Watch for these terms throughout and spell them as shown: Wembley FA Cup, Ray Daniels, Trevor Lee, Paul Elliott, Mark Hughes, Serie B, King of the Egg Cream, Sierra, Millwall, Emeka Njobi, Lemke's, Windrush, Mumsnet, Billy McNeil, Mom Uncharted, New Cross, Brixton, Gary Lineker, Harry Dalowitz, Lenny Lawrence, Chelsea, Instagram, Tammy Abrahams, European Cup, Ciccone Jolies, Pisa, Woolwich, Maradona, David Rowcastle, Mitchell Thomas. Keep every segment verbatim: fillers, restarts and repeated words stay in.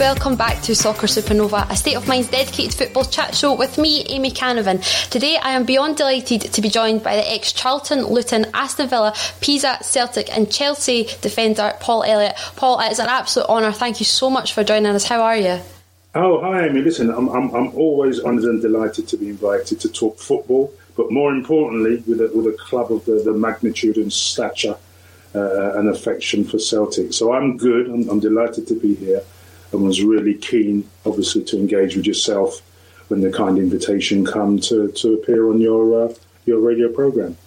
Welcome back to Soccer Supernova, a State of Mind's dedicated football chat show with me, Amy Canavan. Today I am beyond delighted to be joined by the ex-Charlton, Luton, Aston Villa, Pisa, Celtic and Chelsea defender Paul Elliott. Paul, it's an absolute honour. Thank you so much for joining us. How are you? Oh, hi Amy. Listen, I'm, I'm, I'm always honoured and delighted to be invited to talk football, but more importantly, with a, with a club of the, the magnitude and stature uh, and affection for Celtic. So I'm good. I'm, I'm delighted to be here. And was really keen, obviously, to engage with yourself when the kind invitation come to, to appear on your uh, your radio programme.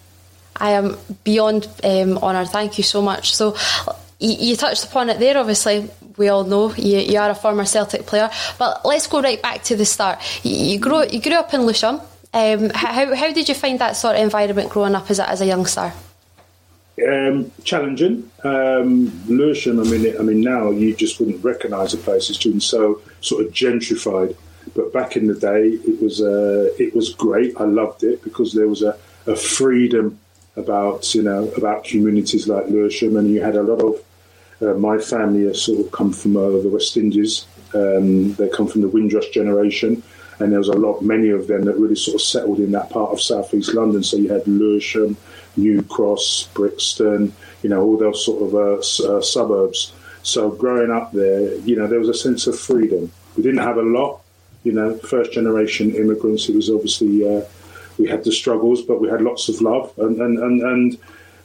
I am beyond um, honoured. Thank you so much. So y- you touched upon it there, obviously. We all know you, you are a former Celtic player. But let's go right back to the start. You, you, grew, you grew up in Lewisham. Um, how, how did you find that sort of environment growing up as a, as a youngster? Um, challenging. Um, Lewisham, I mean, I mean, now you just wouldn't recognise a place. It's been so sort of gentrified. But back in the day, it was uh, it was great. I loved it because there was a, a freedom about you know about communities like Lewisham, and you had a lot of. Uh, my family has sort of come from uh, the West Indies. Um, they come from the Windrush generation, and there was a lot, many of them that really sort of settled in that part of South East London. So you had Lewisham, New Cross, Brixton, you know, all those sort of uh, s- uh, suburbs. So growing up there, you know, there was a sense of freedom. We didn't have a lot, you know, first generation immigrants. It was obviously, uh, we had the struggles, but we had lots of love and, and, and, and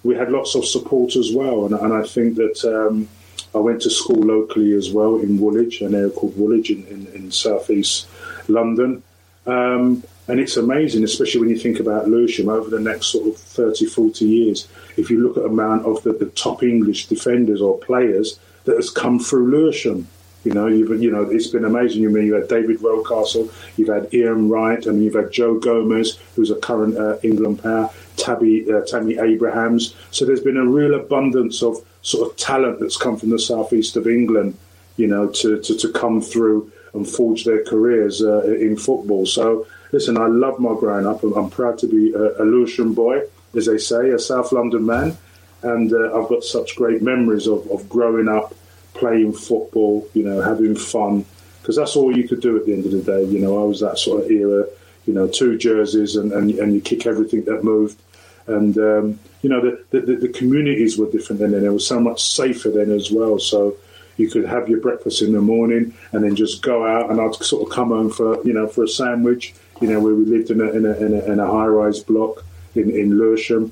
we had lots of support as well. And, and I think that um, I went to school locally as well in Woolwich, an area called Woolwich in, in, in South East London. Um, And it's amazing, especially when you think about Lewisham over the next sort of thirty, forty years. If you look at the amount of the, the top English defenders or players that has come through Lewisham. You know, you've, you know, it's been amazing. You mean you had David Rowcastle, you've had Ian Wright, and you've had Joe Gomez, who's a current uh, England player, Tabby, uh, Tammy Abrahams. So there's been a real abundance of sort of talent that's come from the southeast of England, you know, to, to, to come through and forge their careers uh, in football. So, listen, I love my growing up. I'm, I'm proud to be a, a Lewisham boy, as they say, a South London man. And uh, I've got such great memories of, of growing up, playing football, you know, having fun, because that's all you could do at the end of the day. You know, I was that sort of era, you know, two jerseys and, and, and you kick everything that moved. And, um, you know, the, the, the communities were different then, and it was so much safer then as well. So you could have your breakfast in the morning and then just go out, and I'd sort of come home for, you know, for a sandwich, you know, where we lived in a, in a, in a, in a high-rise block in, in Lewisham.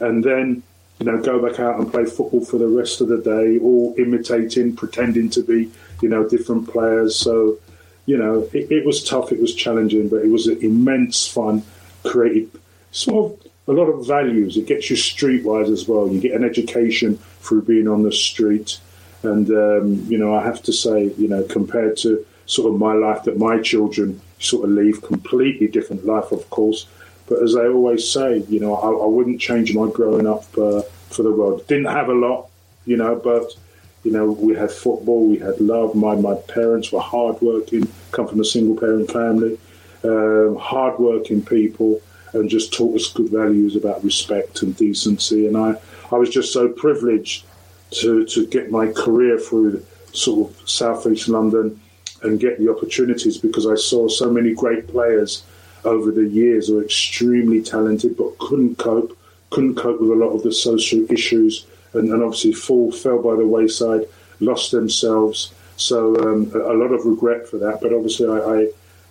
And then, you know, go back out and play football for the rest of the day, all imitating, pretending to be, you know, different players. So, you know, it, it was tough, it was challenging, but it was immense fun, created sort of a lot of values. It gets you streetwise as well. You get an education through being on the street. And, um, you know, I have to say, you know, compared to sort of my life that my children sort of leave, completely different life, of course. But as I always say, you know, I, I wouldn't change my growing up uh, for the world. Didn't have a lot, you know, but, you know, we had football, we had love. My my parents were hardworking, come from a single-parent family, um, hardworking people, and just taught us good values about respect and decency. And I, I was just so privileged to, to get my career through sort of Southeast London and get the opportunities, because I saw so many great players over the years were extremely talented but couldn't cope, couldn't cope with a lot of the social issues, and, and obviously fall, fell by the wayside, lost themselves. So um, a, a lot of regret for that. But obviously I, I,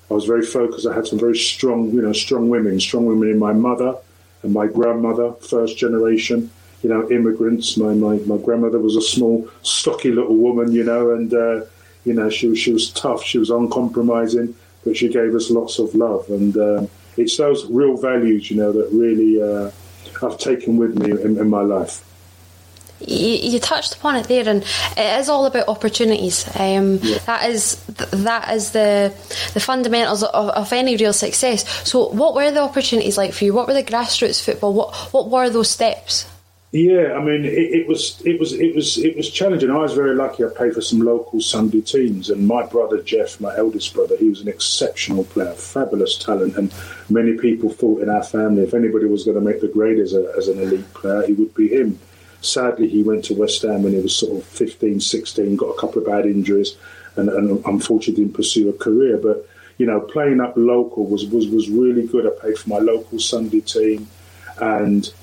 I was very focused. I had some very strong, you know, strong women, strong women in my mother and my grandmother, first generation, you know, immigrants. My, my, my grandmother was a small, stocky little woman, you know, and, uh, you know, she, she was tough, she was uncompromising, but she gave us lots of love. And um, it's those real values, you know, that really uh, I've taken with me in, in my life. You, you touched upon it there, and it is all about opportunities. Um, yeah. That is th- that is the the fundamentals of, of any real success. So what were the opportunities like for you? What were the grassroots football? What what were those steps? Yeah, I mean, it, it was it was it was it was challenging. I was very lucky. I played for some local Sunday teams, and my brother Jeff, my eldest brother, he was an exceptional player, fabulous talent, and many people thought in our family if anybody was going to make the grade as a, as an elite player, it would be him. Sadly, he went to West Ham when he was sort of fifteen, sixteen, got a couple of bad injuries, and, and unfortunately didn't pursue a career. But you know, playing up local was was was really good. I played for my local Sunday team, and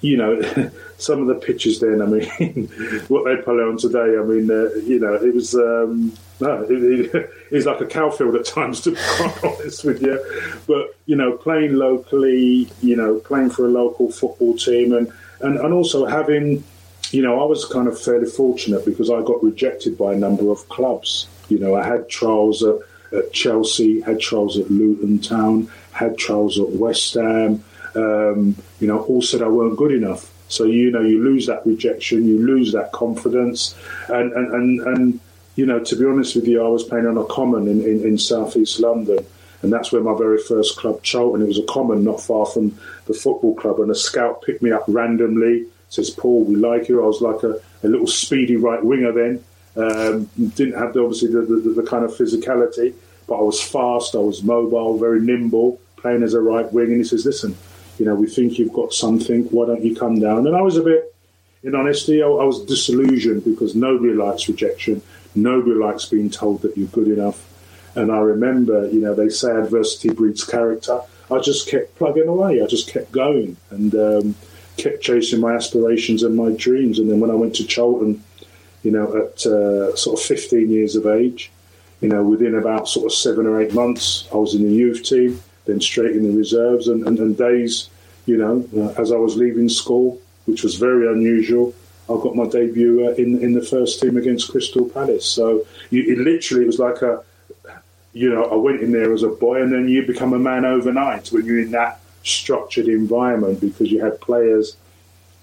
you know, some of the pitches then, I mean, what they play on today, I mean, uh, you know, it was um, no, it, it, it's like a cow field at times, to be quite honest with you. But, you know, playing locally, you know, playing for a local football team, and, and, and also having, you know, I was kind of fairly fortunate because I got rejected by a number of clubs. You know, I had trials at, at Chelsea, had trials at Luton Town, had trials at West Ham. Um, you know, all said I weren't good enough. So, you know, you lose that rejection, you lose that confidence. And, and, and, and you know, to be honest with you, I was playing on a common in, in, in southeast London. And that's where my very first club, Charlton, it was a common not far from the football club. And a scout picked me up randomly, says, Paul, we like you. I was like a, a little speedy right winger then. Um, didn't have, the, obviously, the, the, the kind of physicality, but I was fast, I was mobile, very nimble, playing as a right wing. And he says, listen, you know, we think you've got something. Why don't you come down? And I was a bit, in honesty, I, I was disillusioned because nobody likes rejection. Nobody likes being told that you're good enough. And I remember, you know, they say adversity breeds character. I just kept plugging away. I just kept going and um, kept chasing my aspirations and my dreams. And then when I went to Charlton, you know, at uh, sort of fifteen years of age, you know, within about sort of seven or eight months, I was in the youth team, then straight in the reserves, and, and, and days, you know, uh, as I was leaving school, which was very unusual, I got my debut uh, in, in the first team against Crystal Palace. So you, it literally, it was like a, you know, I went in there as a boy, and then you become a man overnight when you're in that structured environment, because you had players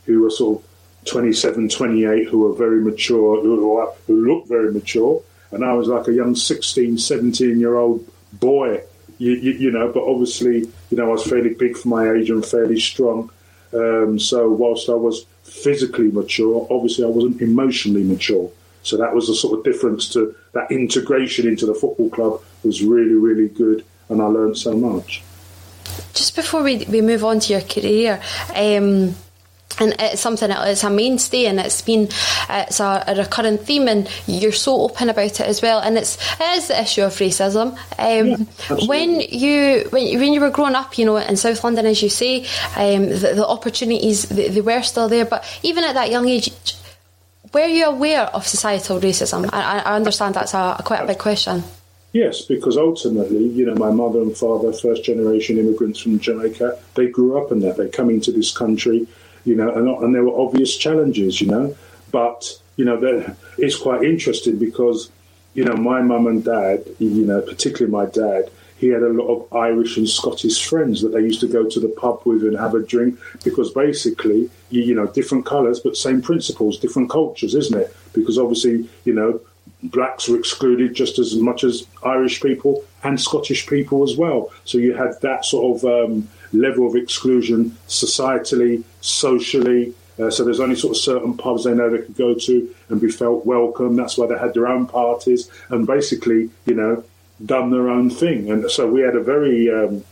who were sort of twenty-seven, twenty-eight who were very mature, who, who looked very mature, and I was like a young sixteen, seventeen-year-old boy, you, you, you know, but obviously, you know, I was fairly big for my age and fairly strong. Um, so whilst I was physically mature, obviously I wasn't emotionally mature. So that was the sort of difference to that integration into the football club was really, really good. And I learned so much. Just before we, we move on to your career, um, and it's something that is a mainstay, and it's been it's a, a recurring theme, and you're so open about it as well. And it's it is the issue of racism. Um, yeah, when you when you, when you were growing up, you know, in South London, as you say, um, the, the opportunities they, they were still there. But even at that young age, were you aware of societal racism? I, I understand that's a, a quite a big question. Yes, because ultimately, you know, my mother and father, first-generation immigrants from Jamaica, they grew up in that. They come into this country, you know, and, and there were obvious challenges, you know. But, you know, it's quite interesting because, you know, my mum and dad, you know, particularly my dad, he had a lot of Irish and Scottish friends that they used to go to the pub with and have a drink because basically, you, you know, different colours but same principles, different cultures, isn't it? Because obviously, you know, blacks were excluded just as much as Irish people and Scottish people as well. So you had that sort of um, level of exclusion societally, socially. Uh, so there's only sort of certain pubs they know they could go to and be felt welcome. That's why they had their own parties and basically, you know, done their own thing. And so we had a very um,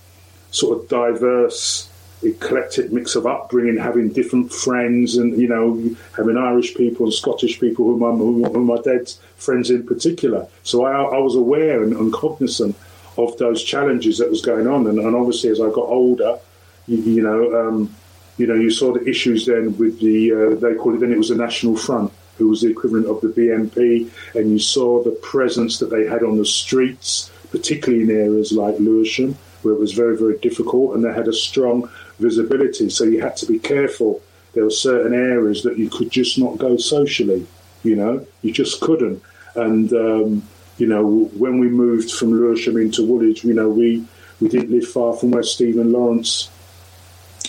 sort of diverse, eclectic mix of upbringing, having different friends and, you know, having Irish people and Scottish people who my, who my dad's friends in particular. So I, I was aware and, and cognizant of those challenges that was going on. And, and obviously as I got older, you, you know, um, you know, you saw the issues then with the, uh, they called it, then it was the National Front, who was the equivalent of the B N P, and you saw the presence that they had on the streets, particularly in areas like Lewisham, where it was very, very difficult, and they had a strong visibility. So you had to be careful. There were certain areas that you could just not go socially, you know, you just couldn't. And, um, you know, when we moved from Lewisham into Woolwich, you know, we, we didn't live far from where Stephen Lawrence,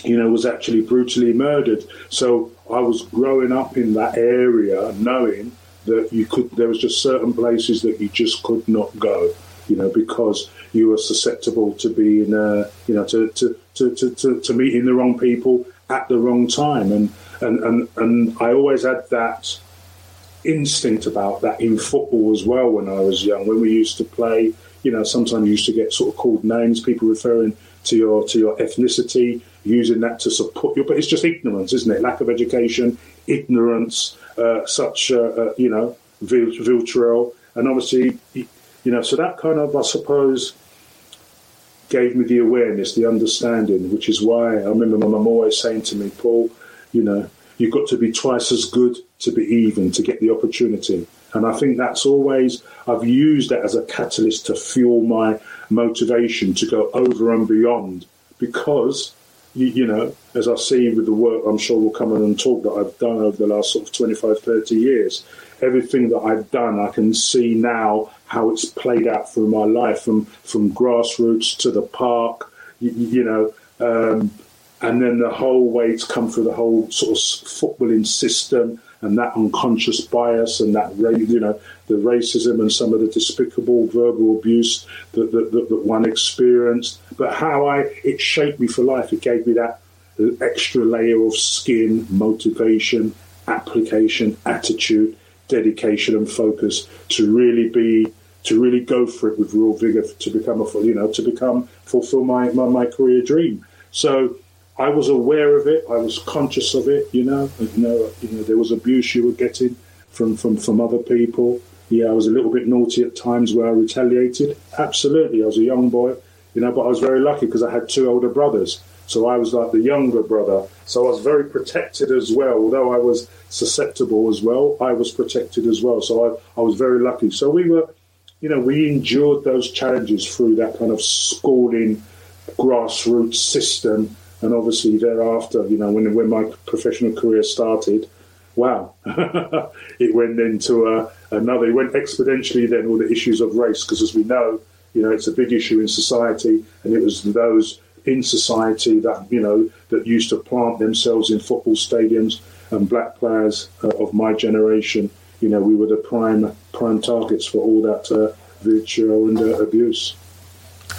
you know, was actually brutally murdered. So I was growing up in that area knowing that you could, there was just certain places that you just could not go, you know, because you were susceptible to being, uh, you know, to, to, to, to, to, to meeting the wrong people at the wrong time. And, and, and, and I always had that instinct about that in football as well when I was young. When we used to play, you know, sometimes you used to get sort of called names, people referring to your to your ethnicity, using that to support you. But it's just ignorance, isn't it? Lack of education, ignorance, uh, such, uh, uh, you know, vitriol. And obviously, you know, so that kind of, I suppose, gave me the awareness, the understanding, which is why I remember my mum always saying to me, Paul, you know, you've got to be twice as good to be even, to get the opportunity. And I think that's always, I've used that as a catalyst to fuel my motivation to go over and beyond because, you, you know, as I see with the work I'm sure we'll come in and talk that I've done over the last sort of twenty-five, thirty years, everything that I've done, I can see now how it's played out through my life from, from grassroots to the park, you, you know, um, and then the whole way to come through the whole sort of footballing system and that unconscious bias and that, you know, the racism and some of the despicable verbal abuse that, that, that, that one experienced. But how I, it shaped me for life. It gave me that extra layer of skin, motivation, application, attitude, dedication and focus to really be, to really go for it with real vigour, to become a, you know, to become, fulfil my, my, my career dream. So I was aware of it. I was conscious of it. You know, you know, you know, there was abuse you were getting from, from, from other people. Yeah, I was a little bit naughty at times where I retaliated. Absolutely, I was a young boy. You know, but I was very lucky because I had two older brothers, so I was like the younger brother. So I was very protected as well. Although I was susceptible as well, I was protected as well. So I, I was very lucky. So we were, you know, we endured those challenges through that kind of schooling, grassroots system. And obviously thereafter, you know, when when my professional career started, wow, it went into a, another, it went exponentially then all the issues of race, because as we know, you know, it's a big issue in society, and it was those in society that, you know, that used to plant themselves in football stadiums and black players uh, of my generation, you know, we were the prime prime targets for all that uh, vitriol and uh, abuse.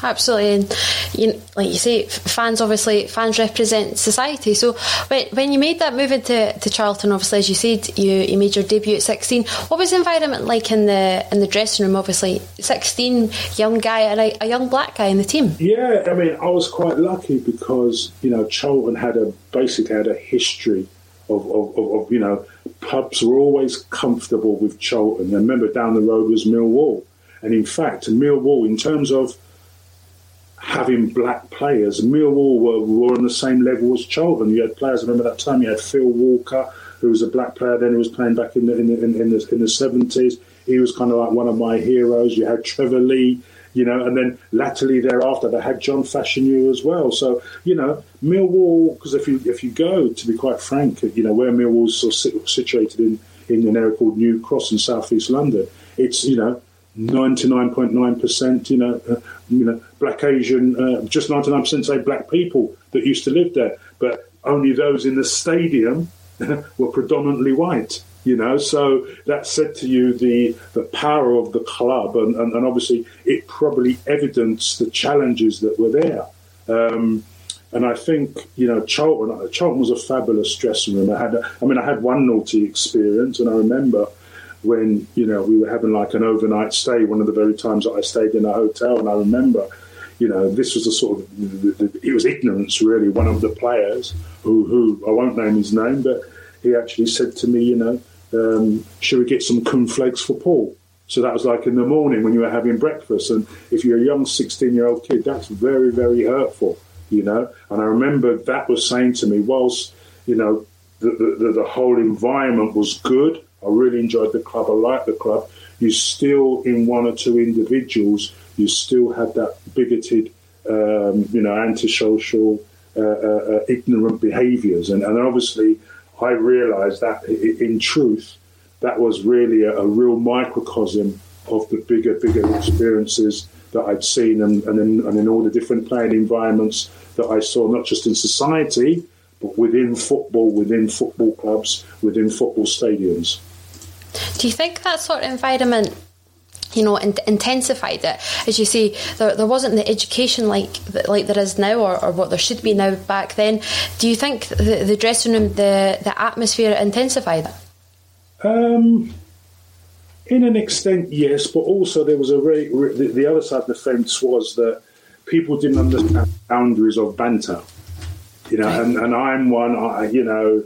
Absolutely, and you, like you say, fans obviously fans represent society. So when when you made that move into to Charlton, obviously as you said, you, you made your debut at sixteen. What was the environment like in the in the dressing room? Obviously, sixteen, young guy and a, a young black guy in the team. Yeah, I mean, I was quite lucky because you know Charlton had a basically had a history of of, of, of you know pubs were always comfortable with Charlton. I remember down the road was Millwall, and in fact, Millwall in terms of having black players, Millwall were, were on the same level as Charlton. You had players. I remember that time you had Phil Walker, who was a black player. Then he was playing back in the in the in the in the seventies. He was kind of like one of my heroes. You had Trevor Lee, you know, and then latterly thereafter they had John Fashanu as well. So you know, Millwall, because if you if you go to be quite frank, you know where Millwall's sort of situated in in an area called New Cross in southeast London. It's you know. ninety-nine point nine percent, you know, uh, you know, black Asian, uh, just ninety-nine percent say black people that used to live there, but only those in the stadium were predominantly white, you know. So that said to you the the power of the club, and, and, and obviously it probably evidenced the challenges that were there. Um, and I think, you know, Charlton, Charlton was a fabulous dressing room. I had, a, I mean, I had one naughty experience, and I remember when, you know, we were having like an overnight stay, one of the very times that I stayed in a hotel. And I remember, you know, this was a sort of, it was ignorance really. One of the players who, who I won't name his name, but he actually said to me, you know, um, should we get some cornflakes for Paul? So that was like in the morning when you were having breakfast. And if you're a young sixteen-year-old kid, that's very, very hurtful, you know. And I remember that was saying to me, whilst, you know, the, the, the whole environment was good, I really enjoyed the club, I liked the club, you still, in one or two individuals, you still had that bigoted, um, you know, antisocial, uh, uh, uh, ignorant behaviours. And, and obviously, I realised that, in truth, that was really a, a real microcosm of the bigger, bigger experiences that I'd seen and, and, in, and in all the different playing environments that I saw, not just in society, but within football, within football clubs, within football stadiums. Do you think that sort of environment, you know, in- intensified it? As you say, there, there wasn't the education like like there is now, or, or what there should be now back then. Do you think the, the dressing room, the, the atmosphere intensified it? Um, in an extent, yes, but also there was a very, the, the other side of the fence was that people didn't understand the boundaries of banter. You know, and, and I'm one, I, you know,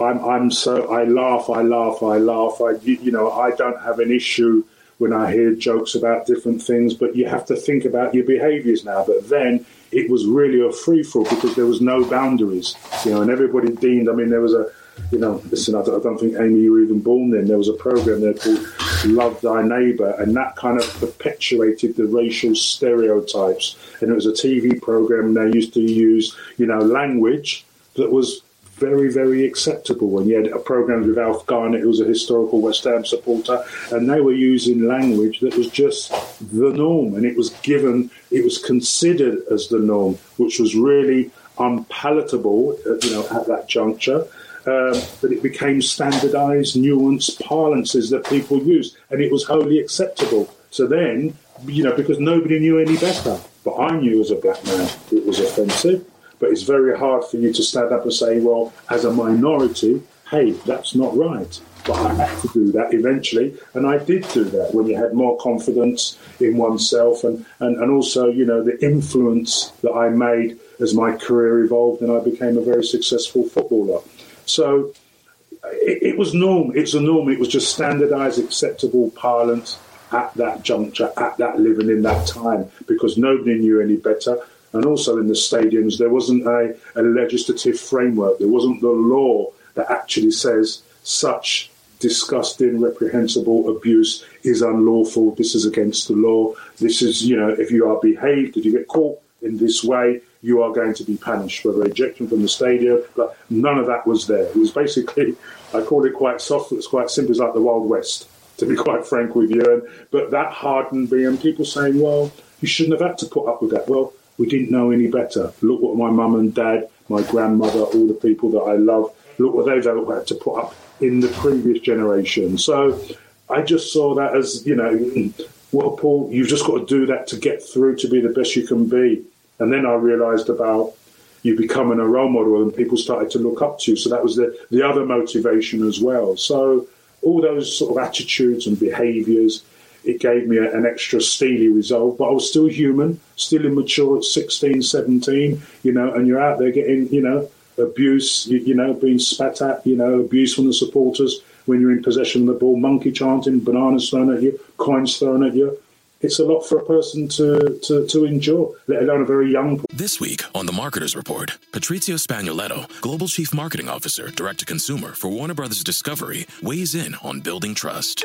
I'm I'm so, I laugh, I laugh, I laugh. I, you, you know, I don't have an issue when I hear jokes about different things, but you have to think about your behaviours now. But then it was really a free-for-all because there was no boundaries, you know, and everybody deemed, I mean, there was a, you know, listen, I don't, I don't think, Amy, you were even born then. There was a programme there called Love Thy Neighbour, and that kind of perpetuated the racial stereotypes. And it was a T V programme, and they used to use, you know, language that was very, very acceptable. And you had a programme with Alf Garnett, who was a historical West Ham supporter, and they were using language that was just the norm. And it was given, it was considered as the norm, which was really unpalatable, you know, at that juncture. Um, but it became standardised, nuanced parlances that people used, and it was wholly acceptable. So then, you know, because nobody knew any better, but I knew as a black man it was offensive, but it's very hard for you to stand up and say, well, as a minority, hey, that's not right. But I had to do that eventually, and I did do that when you had more confidence in oneself, and, and, and also, you know, the influence that I made as my career evolved and I became a very successful footballer. So it, it was norm. It's a norm. It was just standardised, acceptable parlance at that juncture, at that living in that time, because nobody knew any better. And also in the stadiums, there wasn't a, a legislative framework. There wasn't the law that actually says such disgusting, reprehensible abuse is unlawful. This is against the law. This is, you know, if you are behaved, if you get caught in this way, you are going to be punished, whether ejection from the stadium, but none of that was there. It was basically, I call it quite soft, it's quite simple, it's like the Wild West, to be quite frank with you. And, but that hardened me, and people saying, well, you shouldn't have had to put up with that. Well, we didn't know any better. Look what my mum and dad, my grandmother, all the people that I love, look what they've had to put up in the previous generation. So I just saw that as, you know, well, Paul, you've just got to do that to get through to be the best you can be. And then I realised about you becoming a role model and people started to look up to you. So that was the, the other motivation as well. So all those sort of attitudes and behaviours, it gave me a, an extra steely resolve. But I was still human, still immature at sixteen, seventeen, you know, and you're out there getting, you know, abuse, you, you know, being spat at, you know, abuse from the supporters when you're in possession of the ball, monkey chanting, bananas thrown at you, coins thrown at you. It's a lot for a person to, to, to endure, let alone a very young person. This week on The Marketer's Report, Patrizio Spagnoletto, Global Chief Marketing Officer, Direct-to-Consumer for Warner Brothers Discovery, weighs in on building trust.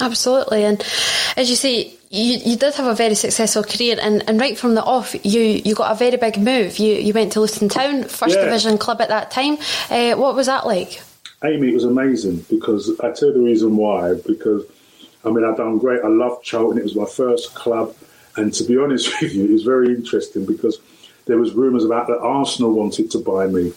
Absolutely, and as you say, you, you did have a very successful career, and, and right from the off, you, you got a very big move. You you went to Luton Town, first yeah. division club at that time. Uh, what was that like? Amy, it was amazing, because I tell you the reason why, because, I mean, I've done great. I loved Charlton. It was my first club, and to be honest with you, it was very interesting, because there was rumours about that Arsenal wanted to buy me,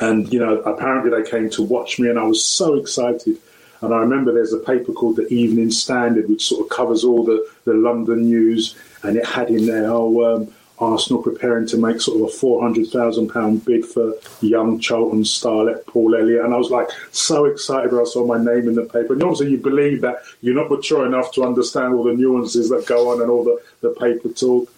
and, you know, apparently they came to watch me, and I was so excited. And I remember there's a paper called The Evening Standard, which sort of covers all the, the London news. And it had in there, oh, um, Arsenal preparing to make sort of a four hundred thousand pounds bid for young Charlton starlet Paul Elliott. And I was like so excited when I saw my name in the paper. And obviously you believe that. You're not mature enough to understand all the nuances that go on and all the, the paper talk.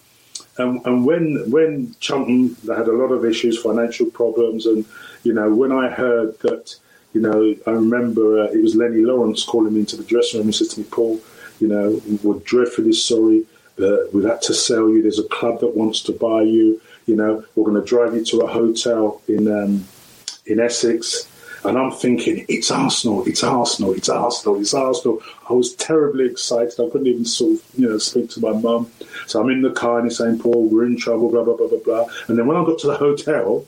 And, and when when Charlton, they had a lot of issues, financial problems. And, you know, when I heard that, you know, I remember uh, it was Lenny Lawrence calling me into the dressing room and said to me, Paul, you know, we're dreadfully sorry. Uh, we've had to sell you. There's a club that wants to buy you. You know, we're going to drive you to a hotel in um, in Essex. And I'm thinking, it's Arsenal, it's Arsenal, it's Arsenal, it's Arsenal. I was terribly excited. I couldn't even sort of, you know, speak to my mum. So I'm in the car and he's saying, Paul, we're in trouble, blah, blah, blah, blah, blah. And then when I got to the hotel,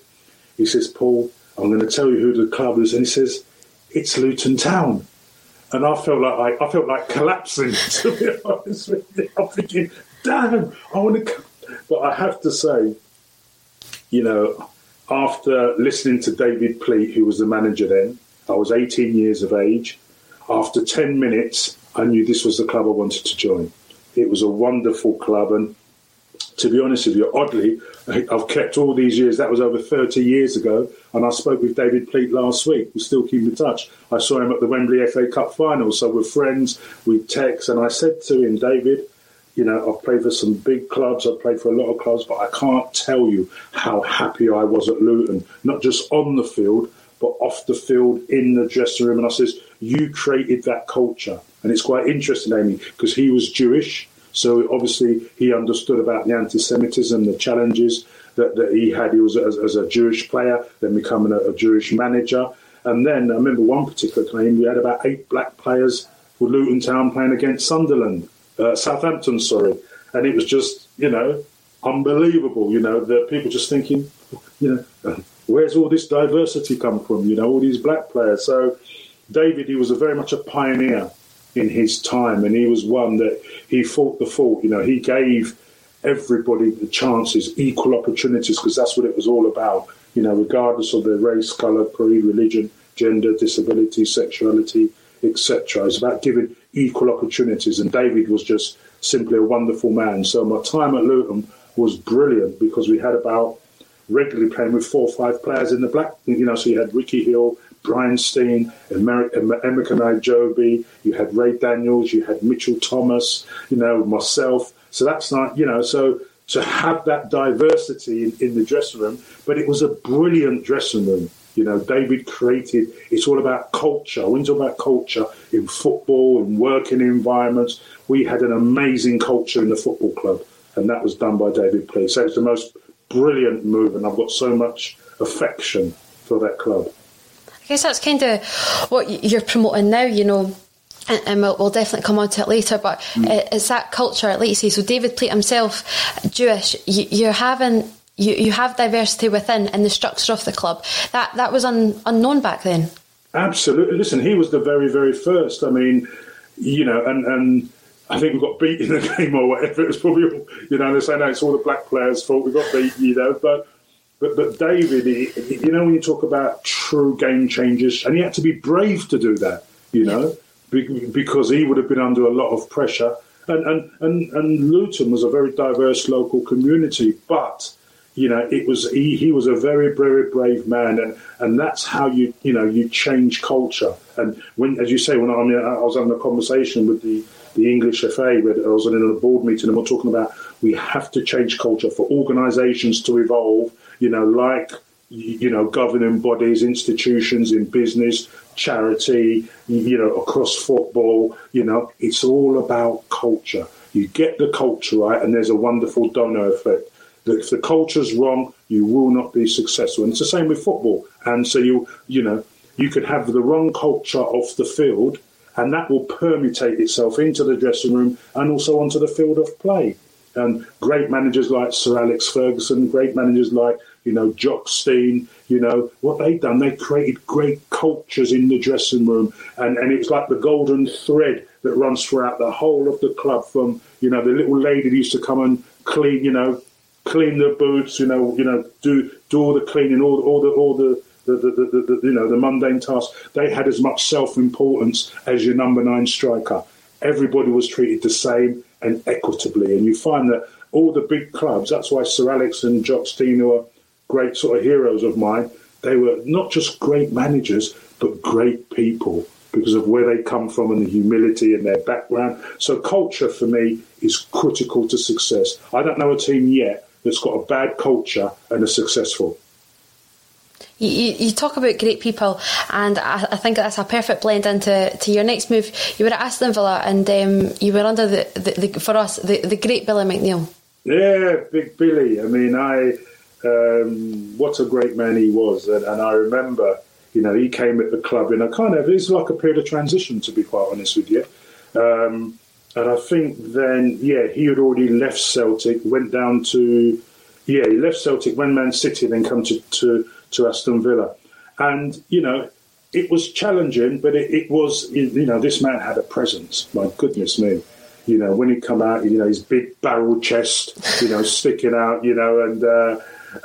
he says, Paul, I'm going to tell you who the club is. And he says, it's Luton Town. And I felt like I, I felt like collapsing, to be honest with you. I'm thinking, damn, I want to come. But I have to say, you know, after listening to David Pleat, who was the manager then, I was eighteen years of age. After ten minutes, I knew this was the club I wanted to join. It was a wonderful club. And to be honest with you, oddly, I've kept all these years. That was over thirty years ago. And I spoke with David Pleat last week. We still keep in touch. I saw him at the Wembley F A Cup final. So we're friends. We text. And I said to him, David, you know, I've played for some big clubs. I've played for a lot of clubs. But I can't tell you how happy I was at Luton, not just on the field, but off the field, in the dressing room. And I says, you created that culture. And it's quite interesting, Amy, because he was Jewish. So obviously he understood about the anti-Semitism, the challenges that, that he had. He was as, as a Jewish player, then becoming a, a Jewish manager. And then I remember one particular game, we had about eight black players with Luton Town playing against Sunderland, uh, Southampton, sorry. And it was just, you know, unbelievable, you know, the people just thinking, you know, where's all this diversity come from, you know, all these black players. So David, he was a very much a pioneer in his time, and he was one that he fought the fought. You know, he gave everybody the chances, equal opportunities, because that's what it was all about. You know, regardless of their race, colour, creed, religion, gender, disability, sexuality, et cetera. It's about giving equal opportunities, and David was just simply a wonderful man. So my time at Luton was brilliant, because we had about regularly playing with four or five players in the black. You know, so you had Ricky Hill, Brian Steen, Emer- Emeka Njobi, you had Ray Daniels, you had Mitchell Thomas, you know, myself. So that's not, you know, so to have that diversity in, in the dressing room, but it was a brilliant dressing room. You know, David created, it's all about culture. When it's all about culture in football and working environments, we had an amazing culture in the football club, and that was done by David Pleat. So it's the most brilliant move, and I've got so much affection for that club. I guess that's kind of what you're promoting now, you know, and, and we'll, we'll definitely come on to it later, but mm. it's that culture, like you say. So David Pleat himself, Jewish, you, you're having... You you have diversity within and the structure of the club. That that was un, unknown back then. Absolutely. Listen, he was the very, very first. I mean, you know, and, and I think we got beat in the game or whatever. It was probably, all, you know, they say, no, it's all the black players' fault. We got beat, you know. But but, but David, he, you know, when you talk about true game changers, and he had to be brave to do that, you know, because he would have been under a lot of pressure. And, and, and, and Luton was a very diverse local community, but... You know, it was he, he was a very, very brave man, and, and that's how you you know you change culture. And when, as you say, when I, I, mean, I was having a conversation with the, the English F A, where I was in a board meeting, and we're talking about we have to change culture for organisations to evolve. You know, like you know governing bodies, institutions in business, charity, you know, across football. You know, it's all about culture. You get the culture right, and there's a wonderful domino effect. If the culture's wrong, you will not be successful. And it's the same with football. And so you, you know, you could have the wrong culture off the field, and that will permutate itself into the dressing room and also onto the field of play. And great managers like Sir Alex Ferguson, great managers like you know Jock Stein, you know what they've done. They created great cultures in the dressing room, and and it was like the golden thread that runs throughout the whole of the club. From you know the little lady that used to come and clean, you know. Clean the boots, you know, you know, do do all the cleaning, all, all the all the, the, the, the, the you know the mundane tasks. They had as much self-importance as your number nine striker. Everybody was treated the same and equitably, and you find that all the big clubs. That's why Sir Alex and Jock Stein, who are great sort of heroes of mine, they were not just great managers but great people because of where they come from and the humility and their background. So culture for me is critical to success. I don't know a team yet that's got a bad culture and is successful. You, you, you talk about great people, and I, I think that's a perfect blend into to your next move. You were at Aston Villa, and um, you were under the, the, the for us the, the great Billy McNeil. Yeah, big Billy. I mean, I um, what a great man he was, and, and I remember, you know, he came at the club in a kind of it's like a period of transition, to be quite honest with you. Um, And I think then, yeah, he had already left Celtic, went down to, yeah, he left Celtic, went Man City, then come to, to, to Aston Villa. And, you know, it was challenging, but it, it was, you know, this man had a presence. My goodness me. You know, when he come out, you know, his big barrel chest, you know, sticking out, you know, and, uh,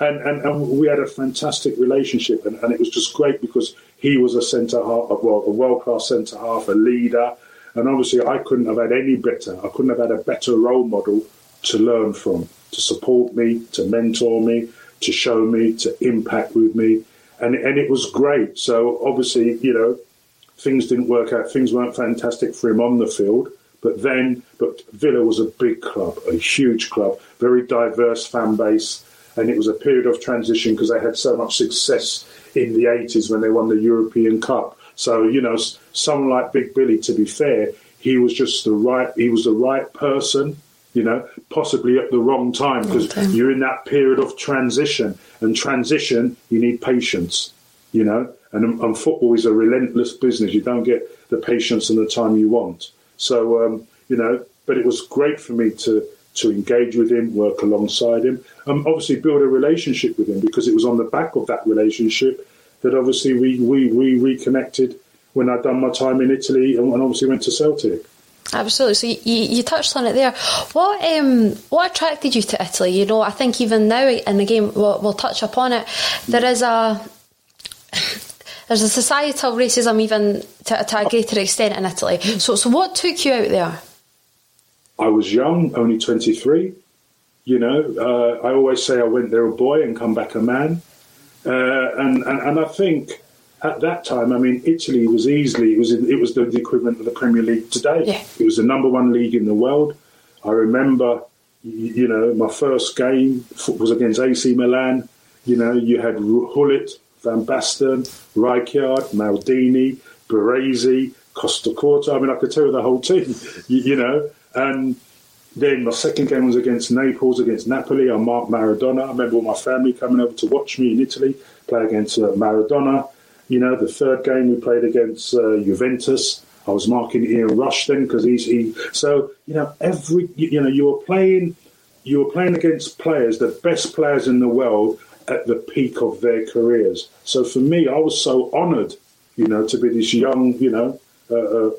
and, and, and we had a fantastic relationship. And, and it was just great because he was a centre-half, well, a world-class centre-half, a leader. And obviously, I couldn't have had any better. I couldn't have had a better role model to learn from, to support me, to mentor me, to show me, to impact with me. And and it was great. So obviously, you know, things didn't work out. Things weren't fantastic for him on the field. But then, but Villa was a big club, a huge club, very diverse fan base. And it was a period of transition because they had so much success in the eighties when they won the European Cup. So, you know, someone like Big Billy, to be fair, he was just the right, he was the right person, you know, possibly at the wrong time because okay. You're in that period of transition. And transition, you need patience, you know, and, and football is a relentless business. You don't get the patience and the time you want. So, um, you know, but it was great for me to, to engage with him, work alongside him, and obviously build a relationship with him because it was on the back of that relationship that obviously we, we, we reconnected when I'd done my time in Italy and obviously went to Celtic. Absolutely. So you, you touched on it there. What um, what attracted you to Italy? You know, I think even now, and again, we'll, we'll touch upon it, there is a there's a societal racism even to, to a greater extent in Italy. So, so what took you out there? I was young, only twenty-three. You know, uh, I always say I went there a boy and come back a man. Uh, and, and, and I think at that time, I mean, Italy was easily, it was in, it was the, the equivalent of the Premier League today. Yeah. It was the number one league in the world. I remember, you know, my first game was against A C Milan. You know, you had Gullit, Van Basten, Rijkaard, Maldini, Baresi, Costa Corta. I mean, I could tell you the whole team, you, you know. And then my second game was against Naples, against Napoli. I marked Maradona. I remember all my family coming over to watch me in Italy play against uh, Maradona. You know, the third game we played against uh, Juventus. I was marking Ian Rush then because he's he. So, you know, every you know you were playing, you were playing against players, the best players in the world at the peak of their careers. So for me, I was so honoured, you know, to be this young, you know, uh, uh,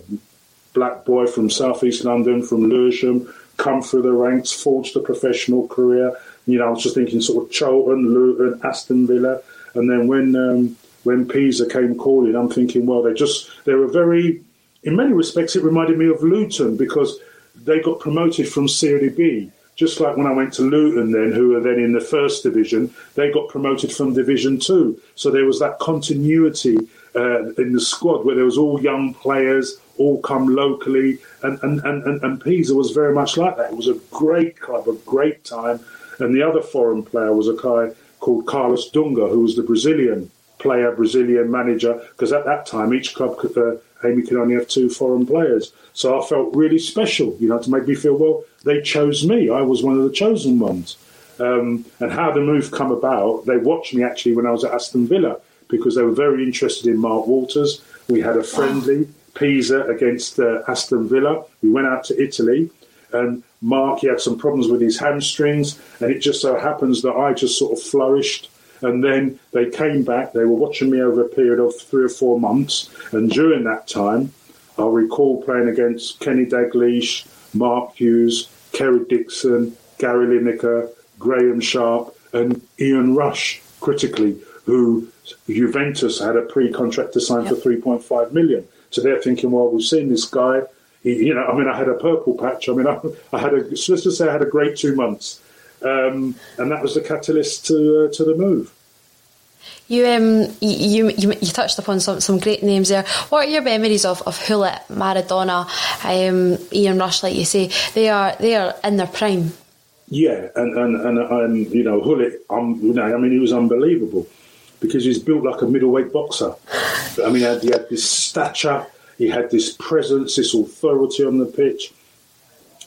black boy from southeast London, from Lewisham, come through the ranks, forged a professional career. You know, I was just thinking sort of Charlton, Luton, Aston Villa, and then when um, when Pisa came calling, I'm thinking, well, they just they were very. In many respects, it reminded me of Luton because they got promoted from Serie B. Just like when I went to Luton then, who were then in the first division, they got promoted from Division two. So there was that continuity uh, in the squad where there was all young players, all come locally. And, and, and, and Pisa was very much like that. It was a great club, a great time. And the other foreign player was a guy called Carlos Dunga, who was the Brazilian player, Brazilian manager, because at that time each club could... Uh, Amy could only have two foreign players. So I felt really special, you know, to make me feel, well, they chose me. I was one of the chosen ones. Um, and how the move come about, they watched me actually when I was at Aston Villa because they were very interested in Mark Walters. We had a friendly, Pisa against uh, Aston Villa. We went out to Italy and Mark, he had some problems with his hamstrings and it just so happens that I just sort of flourished. And then they came back, they were watching me over a period of three or four months. And during that time, I recall playing against Kenny Dalglish, Mark Hughes, Kerry Dixon, Gary Lineker, Graham Sharp and Ian Rush, critically, who Juventus had a pre-contract to sign yep. for three point five million. So they're thinking, well, we've seen this guy. He, you know, I mean, I had a purple patch. I mean, I, I had a, let's just say I had a great two months. Um, and that was the catalyst to uh, to the move. You um you you, you touched upon some, some great names there. What are your memories of of Hullet, Maradona, um, Ian Rush? Like you say, they are they are in their prime. Yeah, and and and, and you know Hullet, um, you know, I mean he was unbelievable because he's built like a middleweight boxer. I mean he had, he had this stature, he had this presence, this authority on the pitch.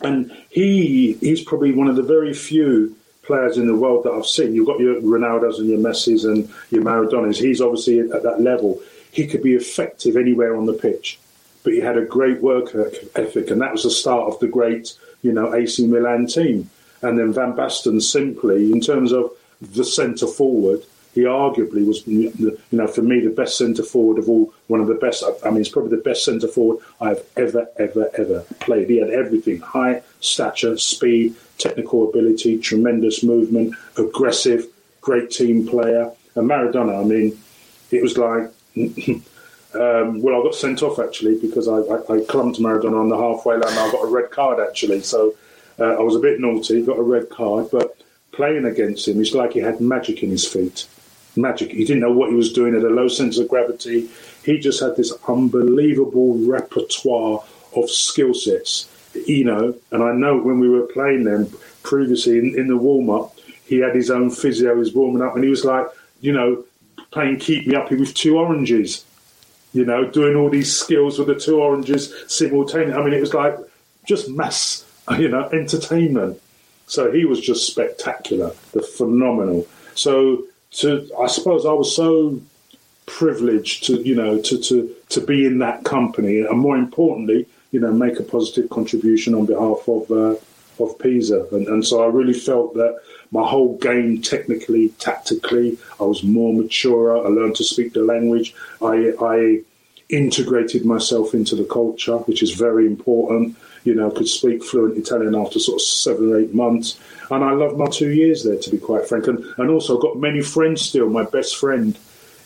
And he he's probably one of the very few players in the world that I've seen. You've got your Ronaldos and your Messis and your Maradonas. He's obviously at that level. He could be effective anywhere on the pitch, but he had a great work ethic, and that was the start of the great, you know, A C Milan team. And then Van Basten simply, in terms of the centre forward, he arguably was, you know, for me the best centre forward of all, one of the best. I mean, it's probably the best centre forward I've ever, ever, ever played. He had everything: height, stature, speed, technical ability, tremendous movement, aggressive, great team player. And Maradona, I mean, it was like, um, well, I got sent off actually because I, I, I clumped Maradona on the halfway line. And I got a red card actually, so uh, I was a bit naughty, got a red card, but. Playing against him, it's like he had magic in his feet. Magic. He didn't know what he was doing at a low sense of gravity. He just had this unbelievable repertoire of skill sets, you know. And I know when we were playing them previously in, in the warm-up, he had his own physio, he was warming up, and he was like, you know, playing keep me up with two oranges, you know, doing all these skills with the two oranges simultaneously. I mean, it was like just mass, you know, entertainment. So he was just spectacular, the phenomenal. So to, I suppose I was so privileged to, you know, to, to, to be in that company and more importantly, you know, make a positive contribution on behalf of uh, of Pisa. And, and so I really felt that my whole game, technically, tactically, I was more mature. I learned to speak the language. I, I integrated myself into the culture, which is very important. You know, could speak fluent Italian after sort of seven or eight months. And I loved my two years there, to be quite frank. And, and also got many friends still. My best friend,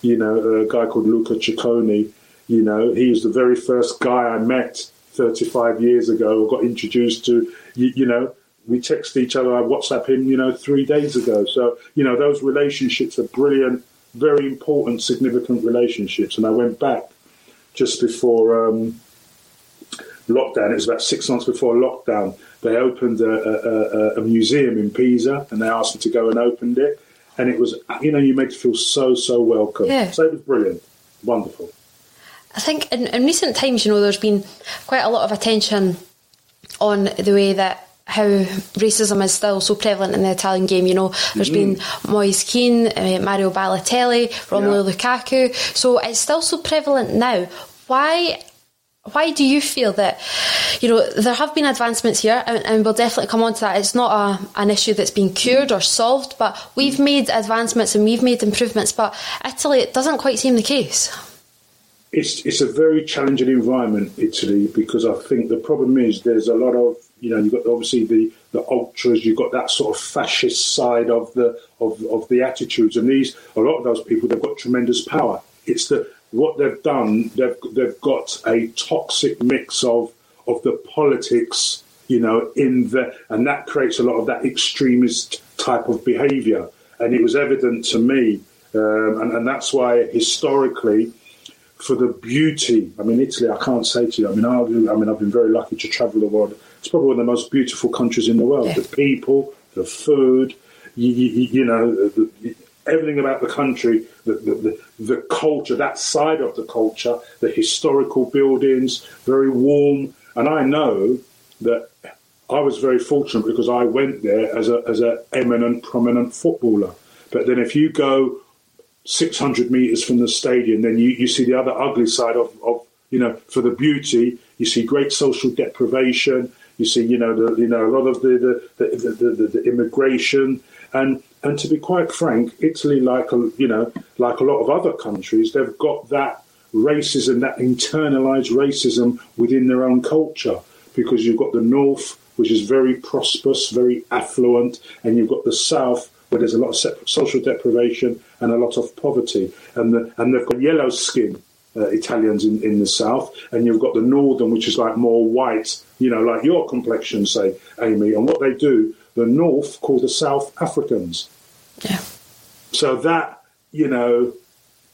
you know, a guy called Luca Ciccone, you know, he was the very first guy I met thirty-five years ago, got introduced to, you, you know, we text each other, I WhatsApp him, you know, three days ago. So, you know, those relationships are brilliant very important, significant relationships. And I went back just before um, lockdown. It was about six months before lockdown. They opened a, a, a museum in Pisa, and they asked me to go and opened it. And it was, you know, you made to feel so, so welcome. Yeah. So it was brilliant. Wonderful. I think in, in recent times, you know, there's been quite a lot of attention on the way that how racism is still so prevalent in the Italian game. You know, there's mm-hmm. been Moise Kean, uh, Mario Balotelli, Romelu yeah. Lukaku. So it's still so prevalent now. Why... Why do you feel that, you know, there have been advancements here, and, and we'll definitely come on to that. It's not a, an issue that's been cured or solved, but we've made advancements and we've made improvements, but Italy, it doesn't quite seem the case. It's it's a very challenging environment, Italy, because I think the problem is there's a lot of, you know, you've got obviously the, the ultras, you've got that sort of fascist side of the of, of the attitudes, and these, a lot of those people, they've got tremendous power. It's the What they've done, they've they've got a toxic mix of of the politics, you know, in the, and that creates a lot of that extremist type of behaviour. And it was evident to me, um, and, and that's why historically, for the beauty, I mean, Italy, I can't say to you, I mean, I, I mean, I've been very lucky to travel the world. It's probably one of the most beautiful countries in the world. Yeah. The people, the food, you, you, you know. The, the, Everything about the country, the, the the culture, that side of the culture, the historical buildings, very warm. And I know that I was very fortunate because I went there as a as an eminent, prominent footballer. But then if you go six hundred metres from the stadium, then you, you see the other ugly side of, of, you know, for the beauty, you see great social deprivation, you see, you know, the, you know, a lot of the, the, the, the, the, the immigration. And and to be quite frank, Italy, like a, you know, like a lot of other countries, they've got that racism, that internalised racism within their own culture. Because you've got the north, which is very prosperous, very affluent, and you've got the south, where there's a lot of social deprivation and a lot of poverty. And the, and they've got yellow skin uh, Italians in, in the south, and you've got the northern, which is like more white, you know, like your complexion, say, Amy. And what they do, the north call the South Africans. Yeah. So that, you know,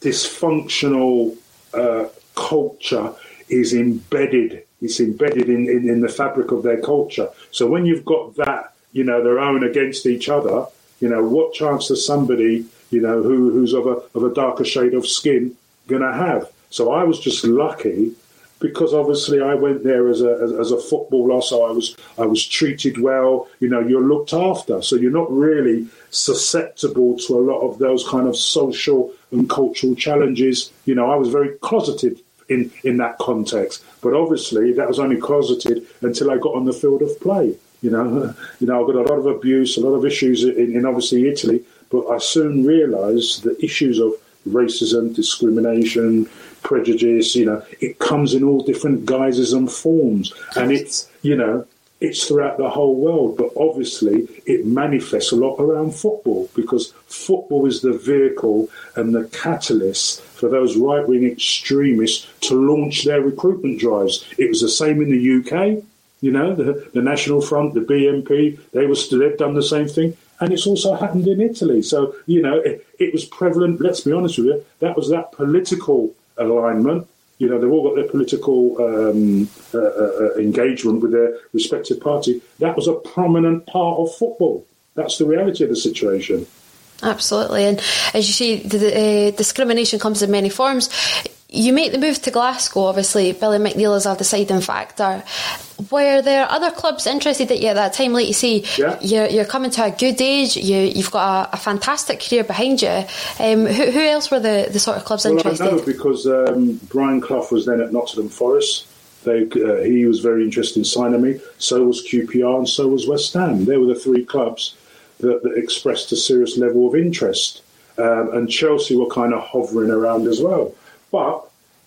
dysfunctional uh, culture is embedded. It's embedded in, in, in the fabric of their culture. So when you've got that, you know, their own against each other, you know, what chance does somebody, you know, who who's of a of a darker shade of skin going to have? So I was just lucky, because obviously I went there as a as a footballer, so I was I was treated well. You know, you're looked after, so you're not really susceptible to a lot of those kind of social and cultural challenges. You know, I was very closeted in, in that context, but obviously that was only closeted until I got on the field of play. You know, you know, I got a lot of abuse, a lot of issues in, in obviously Italy, but I soon realised the issues of racism, discrimination, prejudice, you know, it comes in all different guises and forms. And it's, you know, it's throughout the whole world. But obviously it manifests a lot around football, because football is the vehicle and the catalyst for those right-wing extremists to launch their recruitment drives. It was the same in the U K, you know, the, the National Front, the B N P, they were, they've done the same thing. And it's also happened in Italy. So, you know, it, it was prevalent, let's be honest with you, that was that political alignment. You know, they've all got their political um, uh, uh, engagement with their respective party. That was a prominent part of football. That's the reality of the situation. Absolutely. And as you see, the, the, uh, discrimination comes in many forms. You make the move to Glasgow, obviously. Billy McNeil is a deciding factor. Were there other clubs interested at you at that time? Like you say, yeah. you're, you're coming to a good age, you, you've got a, a fantastic career behind you. Um, who, who else were the, the sort of clubs well, interested? Well, I know because um, Brian Clough was then at Nottingham Forest. They, uh, he was very interested in signing me. So was Q P R and so was West Ham. They were the three clubs that, that expressed a serious level of interest. Um, and Chelsea were kind of hovering around as well. But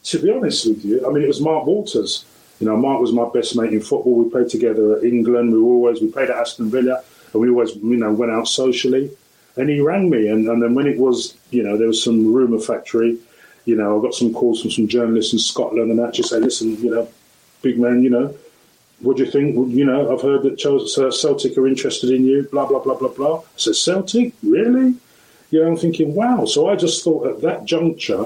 to be honest with you, I mean, it was Mark Walters. You know, Mark was my best mate in football. We played together at England. We were always we played at Aston Villa, and we always, you know, went out socially. And he rang me, and, and then when it was, you know, there was some rumour factory. You know, I got some calls from some journalists in Scotland, and that just said, "Listen, you know, big man, you know, what do you think? Well, you know, I've heard that Chelsea, Celtic are interested in you. Blah blah blah blah blah." I said, "Celtic, really?" you know, I'm thinking, wow. So I just thought at that juncture,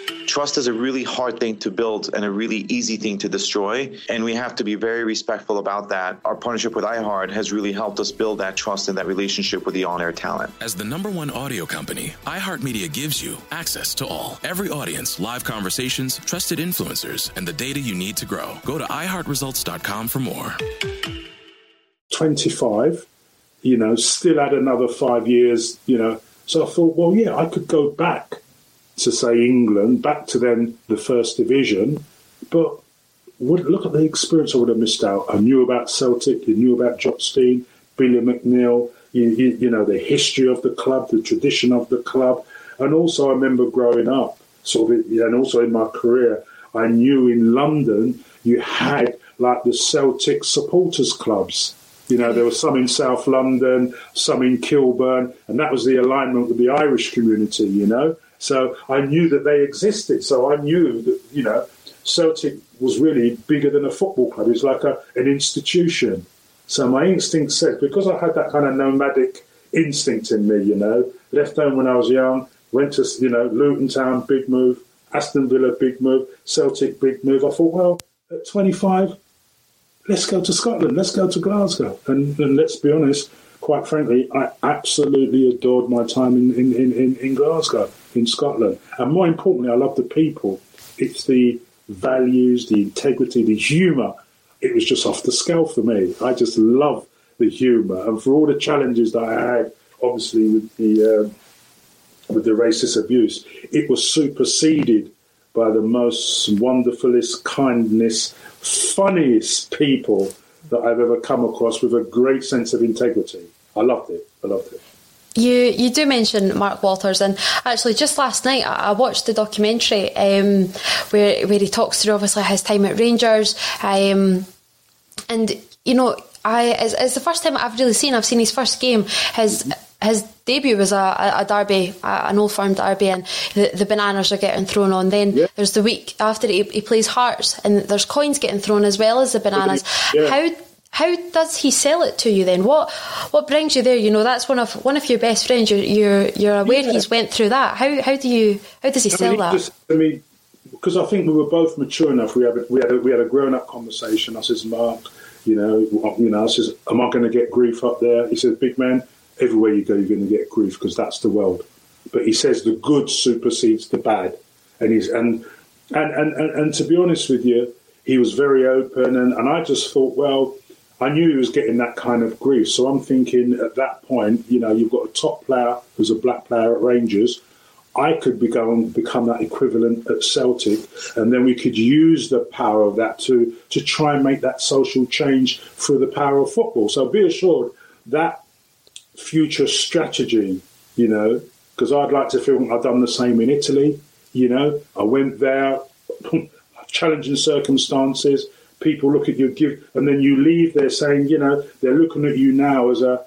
Trust is a really hard thing to build and a really easy thing to destroy, and we have to be very respectful about that. Our partnership with iHeart has really helped us build that trust and that relationship with the on-air talent. As the number one audio company, iHeartMedia gives you access to all. Every audience, live conversations, trusted influencers, and the data you need to grow. Go to i heart results dot com for more. twenty-five, you know, still had another five years, you know. So I thought, well, yeah, I could go back to say England, back to then the first division, but would, look at the experience I would have missed out. I knew about Celtic, you knew about Jopstein, Billy McNeil, you, you, you know, the history of the club, the tradition of the club, and also I remember growing up, sort of, and also in my career, I knew in London you had like the Celtic supporters clubs. You know, there were some in South London, some in Kilburn, and that was the alignment with the Irish community, you know. So I knew that they existed. So I knew that, you know, Celtic was really bigger than a football club. It was like a, an institution. So my instinct said, because I had that kind of nomadic instinct in me, you know, left home when I was young, went to, you know, Luton Town, big move, Aston Villa, big move, Celtic, big move. I thought, well, at twenty-five, let's go to Scotland, let's go to Glasgow. And, and let's be honest, quite frankly, I absolutely adored my time in, in, in, in Glasgow, in Scotland. And more importantly, I love the people. It's the values, the integrity, the humour. It was just off the scale for me. I just love the humour. And for all the challenges that I had, obviously, with the, uh, with the racist abuse, it was superseded by the most wonderfulest, kindest, funniest people that I've ever come across, with a great sense of integrity. I loved it. I loved it. You you do mention Mark Walters, and actually just last night I watched the documentary um, where where he talks through obviously his time at Rangers, um, and you know I it's, it's the first time I've really seen I've seen his first game. His his debut was a, a, a derby, a, an Old Firm derby, and the, the bananas are getting thrown on. Then yeah. There's the week after he, he plays Hearts, and there's coins getting thrown as well as the bananas. Yeah. How How does he sell it to you then? What what brings you there? You know, that's one of one of your best friends. You're you're, you're aware yeah. he's went through that. How how do you how does he I sell mean, that? Just, I mean, because I think we were both mature enough. We had a, we had a, we had a grown up conversation. I says, Mark, you know, you know, I says, am I going to get grief up there? He says, big man, everywhere you go, you're going to get grief because that's the world. But he says the good supersedes the bad, and he's and and and and, and to be honest with you, he was very open, and, and I just thought, well. I knew he was getting that kind of grief. So I'm thinking at that point, you know, you've got a top player who's a black player at Rangers. I could be going, become that equivalent at Celtic. And then we could use the power of that to, to try and make that social change through the power of football. So be assured that future strategy, you know, because I'd like to feel I've done the same in Italy. You know, I went there, challenging circumstances. People look at you, give, and then you leave there saying, you know, they're looking at you now as a,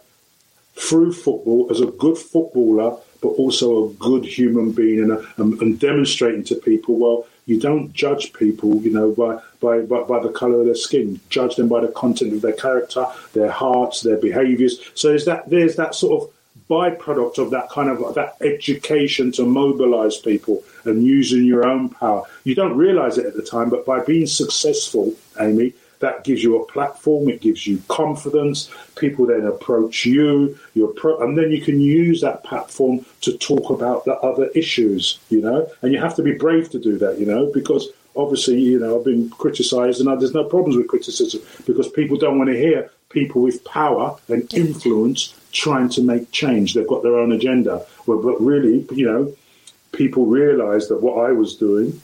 through football, as a good footballer, but also a good human being, and, a, and, and demonstrating to people, well, you don't judge people, you know, by, by, by, by the colour of their skin. Judge them by the content of their character, their hearts, their behaviours. So there's that, there's that sort of byproduct of that kind of that education to mobilise people and using your own power. You don't realise it at the time, but by being successful, Amy, that gives you a platform. It gives you confidence. People then approach you, you're pro- and then you can use that platform to talk about the other issues, you know. And you have to be brave to do that, you know, because obviously, you know, I've been criticised, and there's no problems with criticism because people don't want to hear people with power and influence trying to make change. They've got their own agenda. Well, but really, you know, people realised that what I was doing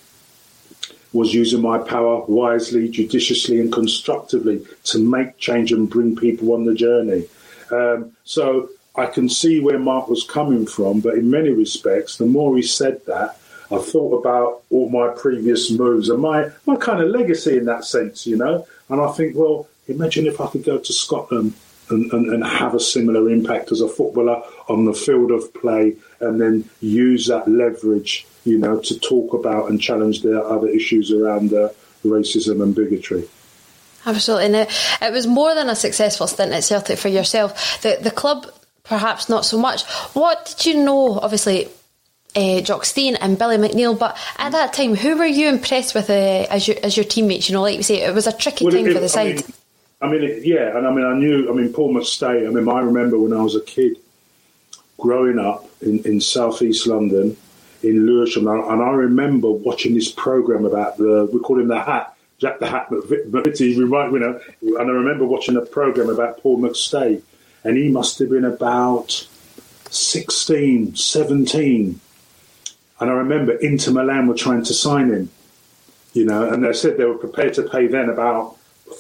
was using my power wisely, judiciously and constructively to make change and bring people on the journey. Um, so I can see where Mark was coming from, but in many respects, the more he said that, I thought about all my previous moves and my, my kind of legacy in that sense, you know. And I think, well, imagine if I could go to Scotland and, and, and have a similar impact as a footballer on the field of play, and then use that leverage, you know, to talk about and challenge their other issues around uh, racism and bigotry. Absolutely. And it, it was more than a successful stint at Celtic for yourself. The, the club, perhaps not so much. What did you know, obviously, uh, Jock Stein and Billy McNeil, but at that time, who were you impressed with uh, as, your, as your teammates? You know, like you say, it was a tricky well, time it, for the I side. Mean, I mean, it, yeah, and I mean, I knew, I mean, Paul Mustay, I mean, I remember when I was a kid growing up in, in southeast London, in Lewisham, and I remember watching this programme about the, we call him The Hat, Jack the Hat, McVitie, you know, and I remember watching a programme about Paul McStay, and he must have been about sixteen, seventeen. And I remember Inter Milan were trying to sign him, you know, and they said they were prepared to pay then about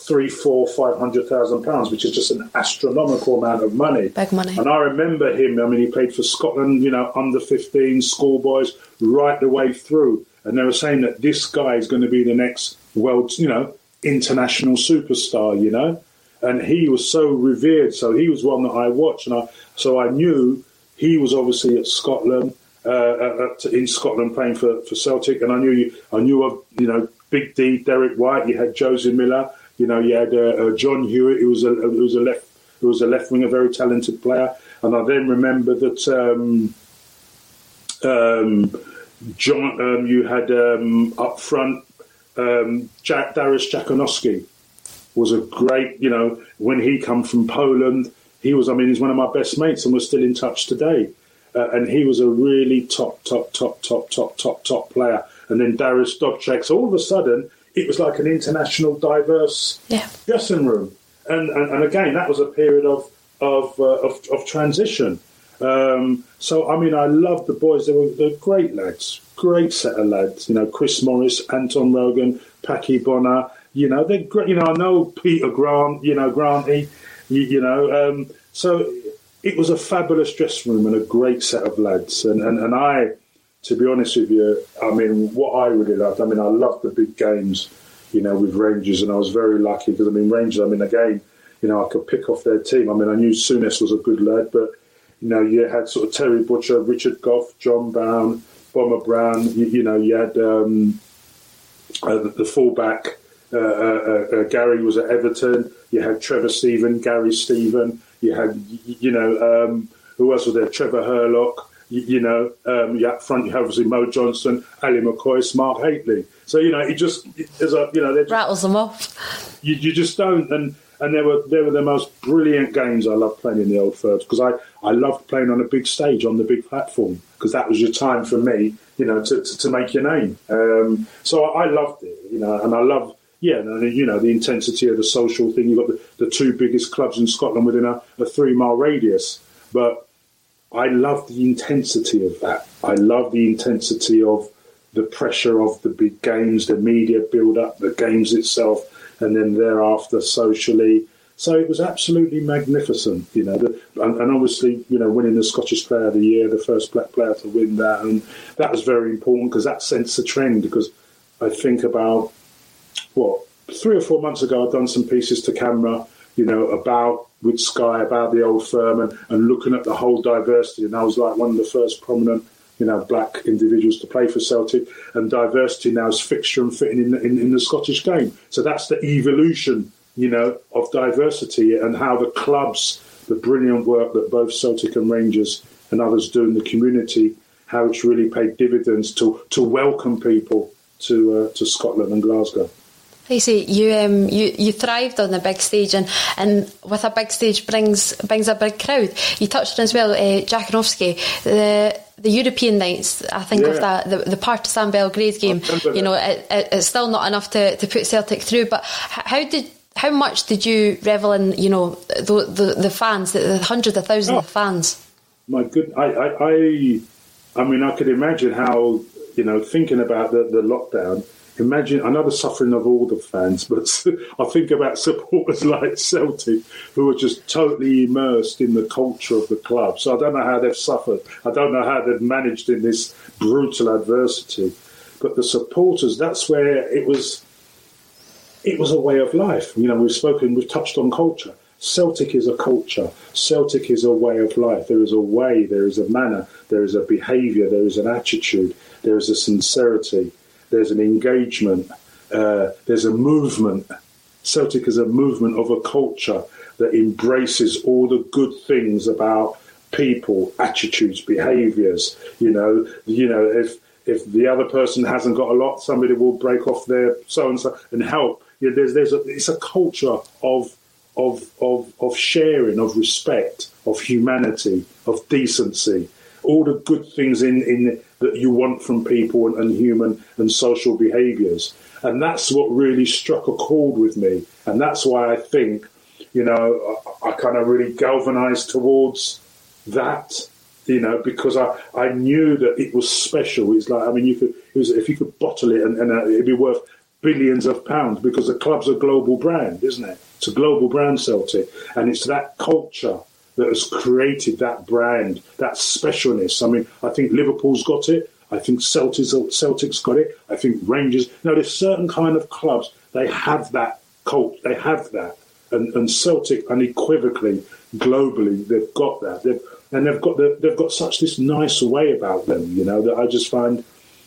three, four, five hundred thousand pounds, which is just an astronomical amount of money. Big money. And I remember him, I mean, he played for Scotland, you know, under fifteen, schoolboys, right the way through. And they were saying that this guy is going to be the next world, you know, international superstar, you know. And he was so revered, so he was one that I watched. And I, so I knew he was obviously at Scotland, uh, at, in Scotland playing for, for Celtic. And I knew, I knew of, you know, Big D, Derek White, you had Jose Miller, you know, you had uh, uh, John Hewitt, who was a, who was a left, who was a left winger, very talented player. And I then remember that. Um, um, John, um, you had um, up front, um, Jack, Darius Jaconowski was a great, you know, when he come from Poland, he was, I mean, he's one of my best mates and we're still in touch today. Uh, and he was a really top, top, top, top, top, top, top player. And then Darius Dobchek. So all of a sudden, it was like an international diverse yeah. dressing room. And, and and again, that was a period of, of, uh, of, of transition. Um, so, I mean, I loved the boys. They were, they were great lads, great set of lads. You know, Chris Morris, Anton Rogan, Packy Bonner. You know, they're great. You know, I know Peter Grant, you know, Granty, you, you know. Um, so it was a fabulous dressing room and a great set of lads. And, and, and I, to be honest with you, I mean, what I really loved, I mean, I loved the big games, you know, with Rangers. And I was very lucky because, I mean, Rangers, I mean, again, you know, I could pick off their team. I mean, I knew Souness was a good lad, but you know, you had sort of Terry Butcher, Richard Gough, John Brown, Bomber Brown. You, you know, you had um, uh, the, the fullback. Uh, uh, uh, Gary was at Everton. You had Trevor Stephen, Gary Stephen. You had, you know, um, who else was there? Trevor Hurlock. You, you know, um, you up front, you had obviously Mo Johnson, Ali McCoy, Smart Hateley. So you know, it just is a you know just, rattles them off. You, you just don't and. And they were they were the most brilliant games. I loved playing in the Old Firms because I, I loved playing on a big stage, on the big platform, because that was your time for me, you know, to, to, to make your name. Um, so I, I loved it, you know, and I love, yeah, you know, the intensity of the social thing. You've got the, the two biggest clubs in Scotland within a, a three-mile radius. But I love the intensity of that. I love the intensity of the pressure of the big games, the media build-up, the games itself, and then thereafter socially. So it was absolutely magnificent, you know. The, and, and obviously, you know, winning the Scottish Player of the Year, the first black player to win that, and that was very important because that sets the trend. Because I think about, what, three or four months ago, I'd done some pieces to camera, you know, about, with Sky, about the Old Firm and, and looking at the whole diversity. And I was like one of the first prominent, you know, black individuals to play for Celtic, and diversity now is fixture and fitting in, in, in the Scottish game. So that's the evolution, you know, of diversity and how the clubs, the brilliant work that both Celtic and Rangers and others do in the community, how it's really paid dividends to to welcome people to uh, to Scotland and Glasgow. I see you, um, you you thrived on the big stage, and, and with a big stage brings brings a big crowd. You touched on as well, uh, Jaconowski, the the European nights. I think yeah. of that the, the Partizan Belgrade game. You know, it, it, it's still not enough to, to put Celtic through. But how did how much did you revel in? You know, the the, the fans, the, the hundreds of thousands oh, of fans. My goodness, I, I I I mean, I could imagine how, you know, thinking about the, the lockdown. Imagine, I know the suffering of all the fans, but I think about supporters like Celtic who are just totally immersed in the culture of the club. So I don't know how they've suffered. I don't know how they've managed in this brutal adversity. But the supporters, that's where it was, it was a way of life. You know, we've spoken, we've touched on culture. Celtic is a culture. Celtic is a way of life. There is a way, there is a manner, there is a behaviour, there is an attitude, there is a sincerity, there's an engagement, uh, there's a movement. Celtic is a movement of a culture that embraces all the good things about people, attitudes, behaviours. You know, you know, if if the other person hasn't got a lot, somebody will break off their so and so and help. You know, there's there's a, it's a culture of of of of sharing, of respect, of humanity, of decency, all the good things in in that you want from people and, and human and social behaviours. And that's what really struck a chord with me. And that's why I think, you know, I, I kind of really galvanised towards that, you know, because I, I knew that it was special. It's like, I mean, you could it was, if you could bottle it and, and uh, it'd be worth billions of pounds, because the club's a global brand, isn't it? It's a global brand, Celtic. And it's that culture that has created that brand, that specialness. I mean, I think Liverpool's got it. I think Celtic's, Celtic's got it. I think Rangers. Now, there's certain kind of clubs, they have that cult. They have that. And, and Celtic, unequivocally, globally, they've got that. They've, and they've got the, they've got such this nice way about them, you know, that I just find,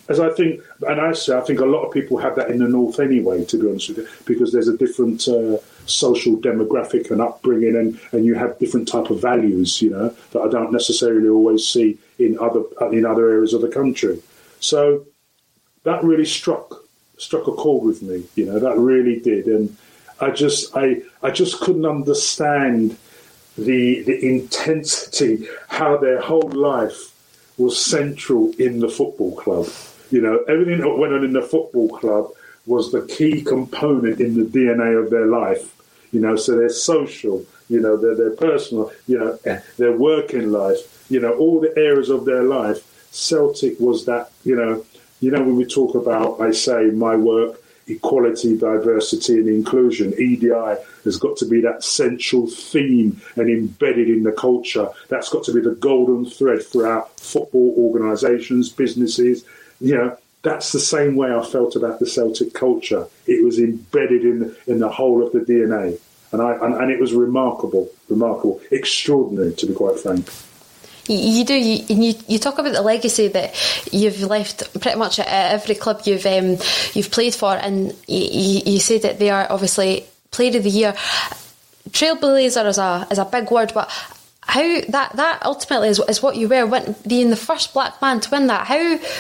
as I think, and I say, I think a lot of people have that in the North anyway, to be honest with you, because there's a different uh, social demographic and upbringing, and, and you have different type of values, you know, that I don't necessarily always see in other in other areas of the country. So that really struck struck a chord with me, you know, that really did. And I just I I just couldn't understand the the intensity, how their whole life was central in the football club. You know, everything that went on in the football club was the key component in the D N A of their life. You know, so their social, you know, their their personal, you know, their working life, you know, all the areas of their life. Celtic was that, you know, you know, when we talk about, I say, my work, equality, diversity and inclusion, E D I, has got to be that central theme and embedded in the culture. That's got to be the golden thread throughout football organisations, businesses. You know, that's the same way I felt about the Celtic culture. It was embedded in in the whole of the D N A. And, I, and, and it was remarkable, remarkable, extraordinary, to be quite frank. You do, you, you you talk about the legacy that you've left pretty much at every club you've um, you've played for, and you, you say that they are obviously Player of the Year. Trailblazer is a is a big word, but how that, that ultimately is, is what you were, when, being the first black man to win that. How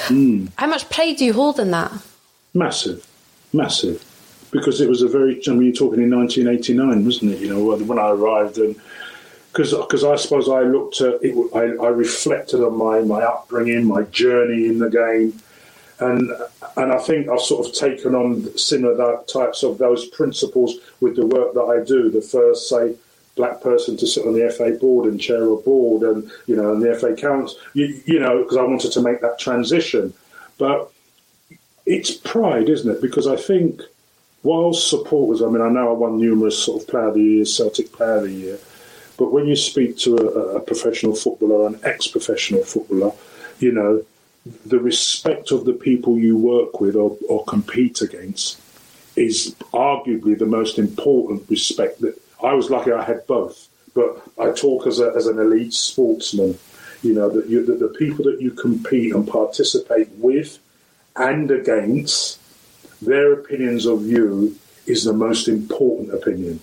mm. how much pride do you hold in that? Massive, massive, because it was a very. I mean, you're talking in nineteen eighty-nine, wasn't it? You know, when I arrived. And. Because I suppose I looked at it, I, I reflected on my, my upbringing, my journey in the game, and and I think I've sort of taken on similar types of those principles with the work that I do. The first, say, black person to sit on the F A board and chair a board, and you know, and the F A Council, you, you know, because I wanted to make that transition. But it's pride, isn't it? Because I think whilst supporters, I mean, I know I won numerous sort of Player of the Year, Celtic Player of the Year. But when you speak to a, a professional footballer, an ex-professional footballer, you know, the respect of the people you work with or, or compete against is arguably the most important respect. That I was lucky I had both, but I talk as a, as an elite sportsman, you know, that, you, that the people that you compete and participate with and against, their opinions of you is the most important opinion.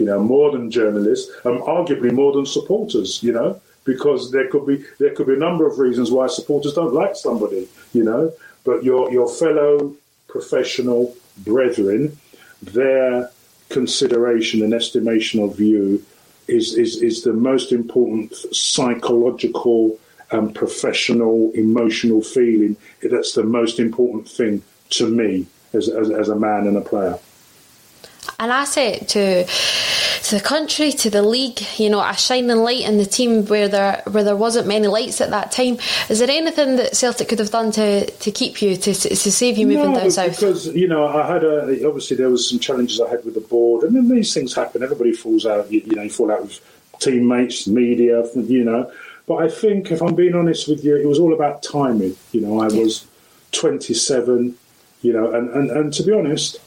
You know, more than journalists, and um, arguably more than supporters, you know, because there could be there could be a number of reasons why supporters don't like somebody, you know, but your your fellow professional brethren, their consideration and estimation of you is is, is the most important psychological and professional emotional feeling. That's the most important thing to me as as, as a man and a player. An asset to to the country, to the league, you know, a shining light in the team where there where there wasn't many lights at that time. Is there anything that Celtic could have done to, to keep you, to to save you moving no, down south? Because, you know, I had a, obviously there was some challenges I had with the board, and then these things happen. Everybody falls out, you, you know, you fall out with teammates, media, you know. But I think, if I'm being honest with you, it was all about timing. You know, I was twenty-seven, you know, and, and, and to be honest,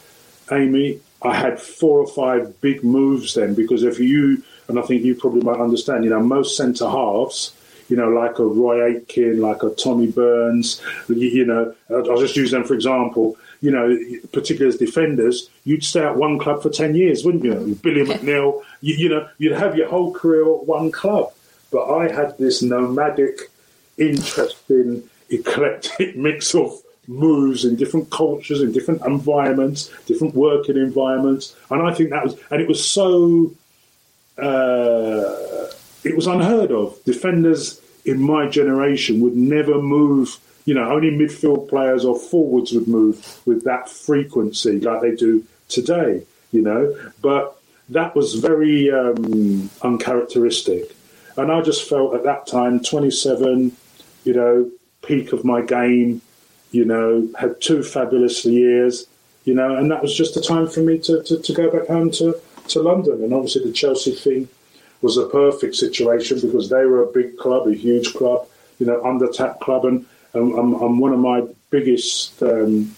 Amy, I had four or five big moves then, because if you, and I think you probably might understand, you know, most centre-halves, you know, like a Roy Aitken, like a Tommy Burns, you, you know, I'll just use them for example, you know, particularly as defenders, you'd stay at one club for ten years, wouldn't you? Billy McNeil, you, you know, you'd have your whole career at one club. But I had this nomadic, interesting, eclectic mix of moves in different cultures, in different environments, different working environments. And I think that was, and it was so, uh, it was unheard of. Defenders in my generation would never move, you know, only midfield players or forwards would move with that frequency like they do today, you know. But that was very um, uncharacteristic. And I just felt at that time, twenty-seven, you know, peak of my game, you know, had two fabulous years, you know, and that was just the time for me to, to, to go back home to, to London. And obviously the Chelsea thing was a perfect situation because they were a big club, a huge club, you know, under-tap club. And, and, and, and one of my biggest, um,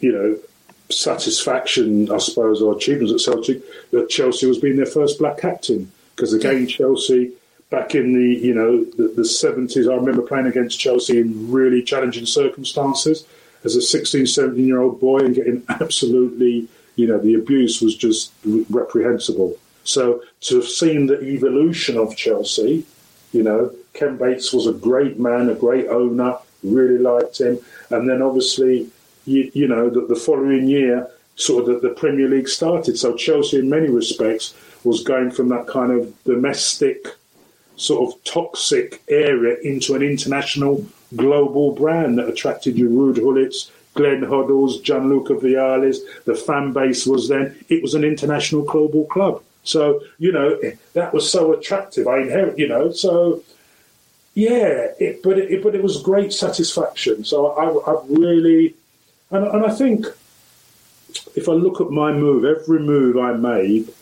you know, satisfaction, I suppose, or achievements at Celtic, that Chelsea was being their first black captain. Because again, Chelsea, back in the, you know, the, the seventies, I remember playing against Chelsea in really challenging circumstances as a sixteen, seventeen-year-old boy and getting absolutely, you know, the abuse was just reprehensible. So to have seen the evolution of Chelsea, you know, Ken Bates was a great man, a great owner, really liked him. And then obviously, you, you know, the, the following year, sort of the, the Premier League started. So Chelsea, in many respects, was going from that kind of domestic, sort of toxic area into an international, global brand that attracted your Ruud Gullits, Glenn Hoddles, Gianluca Viallis. The fan base was then, it was an international global club. So, you know, that was so attractive. I inherit, you know, so, yeah, it, but, it, but it was great satisfaction. So I, I really, and, and I think if I look at my move, every move I made,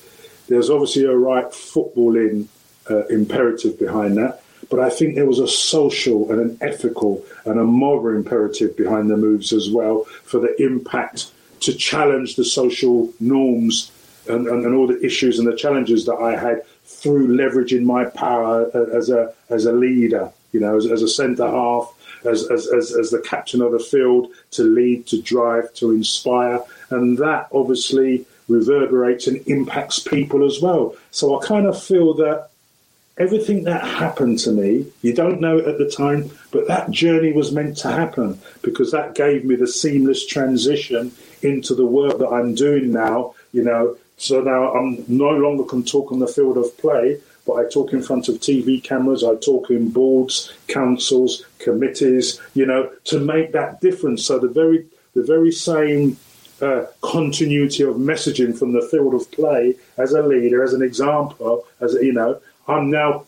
there's obviously a right footballing uh, imperative behind that, but I think there was a social and an ethical and a moral imperative behind the moves as well, for the impact to challenge the social norms and, and, and all the issues and the challenges that I had through leveraging my power as a as a leader, you know, as, as a centre-half, as, as, as, as the captain of the field, to lead, to drive, to inspire. And that obviously reverberates and impacts people as well. So I kind of feel that everything that happened to me, you don't know it at the time, but that journey was meant to happen, because that gave me the seamless transition into the work that I'm doing now, you know. So now I'm no longer can talk on the field of play, but I talk in front of T V cameras, I talk in boards, councils, committees, you know, to make that difference. So the very, the very same Uh, continuity of messaging from the field of play as a leader, as an example, as a, you know, I'm now,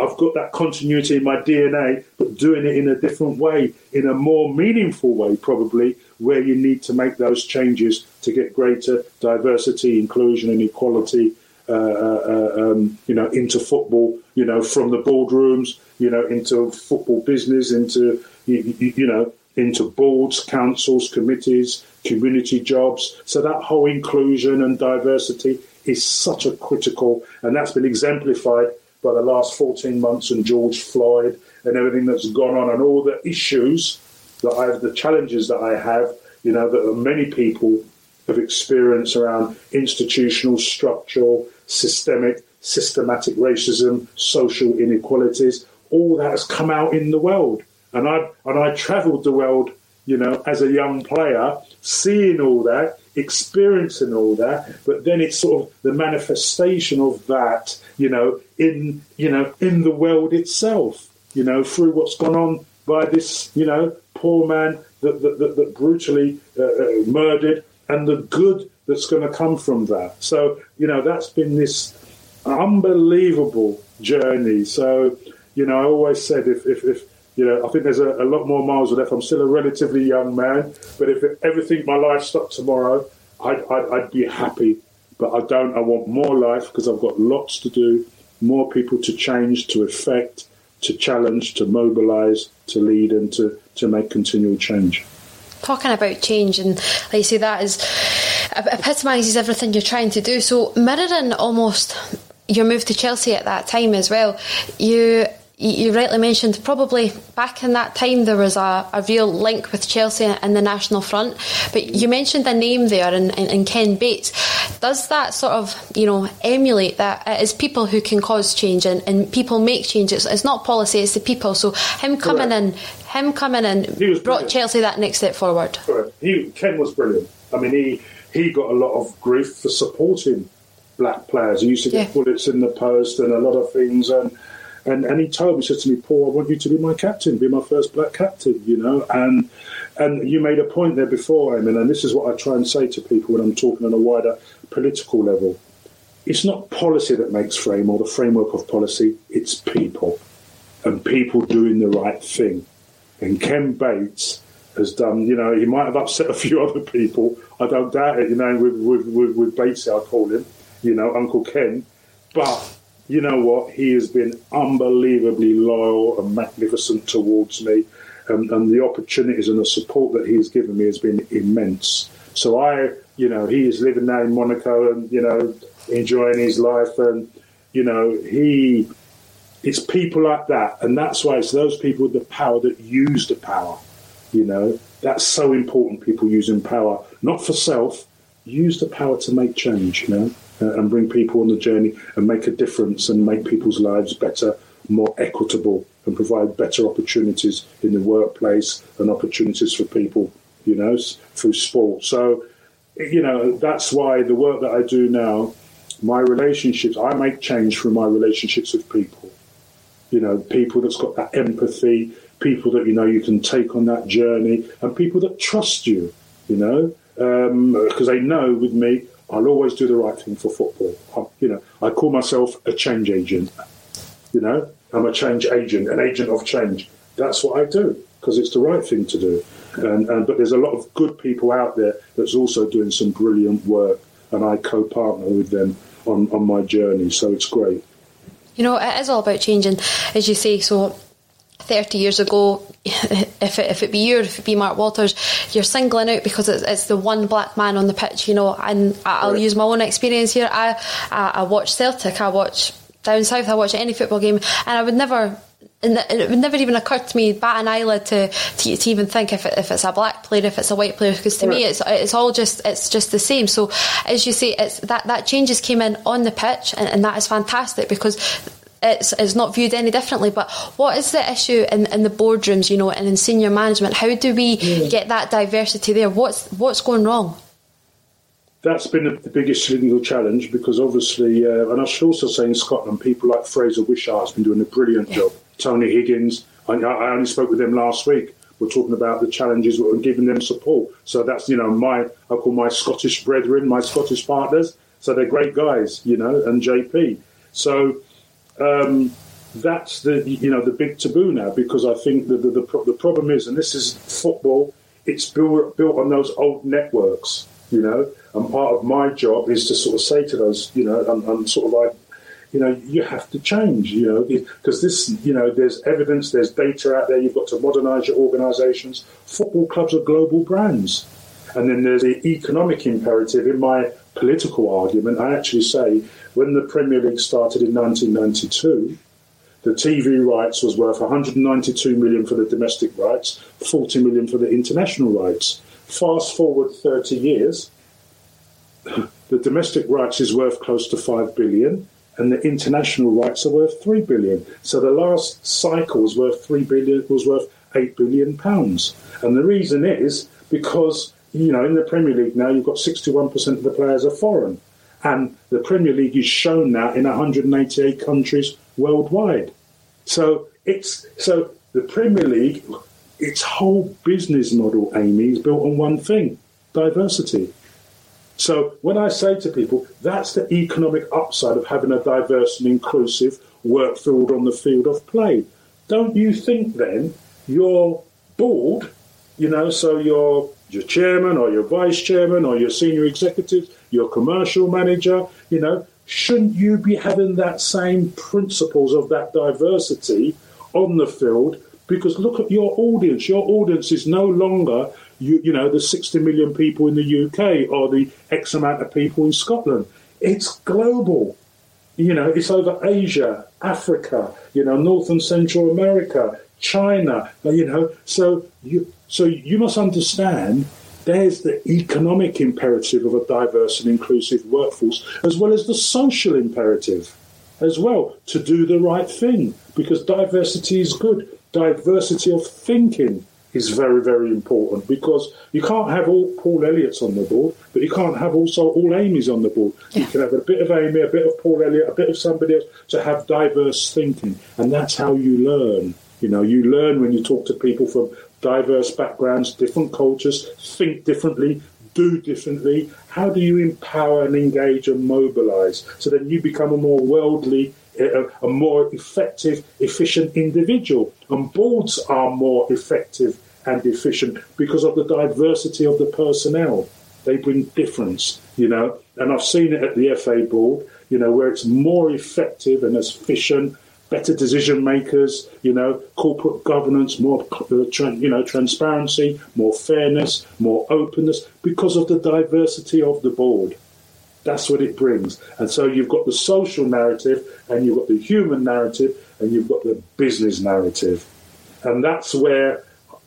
I've got that continuity in my D N A, but doing it in a different way, in a more meaningful way, probably, where you need to make those changes to get greater diversity, inclusion, and equality, uh, uh, um, you know, into football, you know, from the boardrooms, you know, into football business, into, you, you, you know, into boards, councils, committees, community jobs. So that whole inclusion and diversity is such a critical, and that's been exemplified by the last fourteen months and George Floyd and everything that's gone on, and all the issues that I have, the challenges that I have, you know, that many people have experienced around institutional, structural, systemic, systematic racism, social inequalities. All that has come out in the world. And I and I travelled the world, you know, as a young player, seeing all that, experiencing all that, but then it's sort of the manifestation of that, you know, in you know, in the world itself, you know, through what's gone on by this, you know, poor man that that, that, that brutally uh, uh, murdered, and the good that's going to come from that. So, you know, that's been this unbelievable journey. So, you know, I always said if if, if you know, I think there's a, a lot more miles left. I'm still a relatively young man, but if everything my life stopped tomorrow, I'd, I'd, I'd be happy. But I don't. I want more life, because I've got lots to do, more people to change, to affect, to challenge, to mobilise, to lead, and to, to make continual change. Talking about change, and like you say, that is epitomises everything you're trying to do. So mirroring almost your move to Chelsea at that time as well, you you rightly mentioned probably back in that time there was a, a real link with Chelsea and the National Front, but you mentioned a name there in, in, in Ken Bates. Does that sort of, you know, emulate that? It is people who can cause change and, and people make change. It's, it's not policy, it's the people. So him coming Correct. in, him coming in brought brilliant. Chelsea that next step forward. Correct. He, Ken was brilliant. I mean, he, he got a lot of grief for supporting black players. He used to get yeah. bullets in the post and a lot of things. And, and, and he told me, he said to me, Paul, I want you to be my captain, be my first black captain, you know. And and you made a point there before, I mean, and this is what I try and say to people when I'm talking on a wider political level. It's not policy that makes frame or the framework of policy. It's people and people doing the right thing. And Ken Bates has done, you know, he might have upset a few other people. I don't doubt it, you know, with, with, with, with Batesy, I call him, you know, Uncle Ken. But you know what? He has been unbelievably loyal and magnificent towards me. And, and the opportunities and the support that he's given me has been immense. So I, you know, he is living now in Monaco and, you know, enjoying his life. And, you know, he, it's people like that. And that's why it's those people with the power that use the power. You know, that's so important, people using power, not for self, use the power to make change, you know, uh, and bring people on the journey and make a difference and make people's lives better, more equitable and provide better opportunities in the workplace and opportunities for people, you know, through sport. So, you know, that's why the work that I do now, my relationships, I make change through my relationships with people, you know, people that's got that empathy, people that, you know, you can take on that journey and people that trust you, you know, because um, they know with me, I'll always do the right thing for football. I, you know, I call myself a change agent, you know, I'm a change agent, an agent of change. That's what I do because it's the right thing to do. And, and but there's a lot of good people out there that's also doing some brilliant work and I co-partner with them on, on my journey. So it's great. You know, it is all about changing, as you say, so thirty years ago, if it, if it be you or if it be Mark Walters, you're singling out because it's, it's the one black man on the pitch, you know, and I'll right. use my own experience here. I, I, I watch Celtic, I watch down south, I watch any football game, and I would never... And it would never even occur to me, bat an eyelid, to, to, to even think if, it, if it's a black player, if it's a white player, because to right. me it's it's all just it's just the same. So as you say, it's that that changes came in on the pitch, and, and that is fantastic because it's it's not viewed any differently. But what is the issue in, in the boardrooms, you know, and in senior management? How do we mm. get that diversity there? What's what's going wrong? That's been the biggest single challenge because obviously, uh, and I should also say in Scotland, people like Fraser Wishart has been doing a brilliant yeah. job. Tony Higgins, I, I only spoke with them last week. We're talking about the challenges and giving them support. So that's, you know, my, I call my Scottish brethren, my Scottish partners. So they're great guys, you know, and J P. So um, that's the, you know, the big taboo now because I think the, the, the, the problem is, and this is football, it's built, built on those old networks, you know, and part of my job is to sort of say to those, you know, I'm, I'm sort of like, you know, you have to change, you know, because this, you know, there's evidence, there's data out there. You've got to modernise your organisations. Football clubs are global brands. And then there's the economic imperative. In my political argument, I actually say when the Premier League started in nineteen ninety-two, the T V rights was worth one hundred ninety-two million pounds for the domestic rights, forty million pounds for the international rights. Fast forward thirty years, the domestic rights is worth close to five billion pounds. And the international rights are worth three billion. So the last cycle was worth three billion was worth eight billion pounds. And the reason is because, you know, in the Premier League now you've got sixty-one percent of the players are foreign. And the Premier League is shown that in one hundred eighty-eight countries worldwide. So it's so the Premier League, its whole business model, Amy, is built on one thing, diversity. So when I say to people, that's the economic upside of having a diverse and inclusive work field on the field of play. Don't you think then your board, you know, so your your chairman or your vice chairman or your senior executive, your commercial manager, you know, shouldn't you be having that same principles of that diversity on the field? Because look at your audience. Your audience is no longer you, you know, the sixty million people in the U K or the X amount of people in Scotland. It's global. You know, it's over Asia, Africa, you know, North and Central America, China, you know. So you, so you must understand there's the economic imperative of a diverse and inclusive workforce, as well as the social imperative as well, to do the right thing, because diversity is good. Diversity of thinking is very, very important, because you can't have all Paul Elliott's on the board, but you can't have also all Amy's on the board. Yeah. You can have a bit of Amy, a bit of Paul Elliott, a bit of somebody else, to have diverse thinking. And that's how you learn. You know, you learn when you talk to people from diverse backgrounds, different cultures, think differently, do differently. How do you empower and engage and mobilise? So then you become a more worldly, a more effective, efficient individual. And boards are more effective and efficient because of the diversity of the personnel. They bring difference, you know. And I've seen it at the F A board, you know, where it's more effective and efficient, better decision makers, you know, corporate governance, more, you know, transparency, more fairness, more openness, because of the diversity of the board. That's what it brings. And so you've got the social narrative, and you've got the human narrative, and you've got the business narrative. And that's where,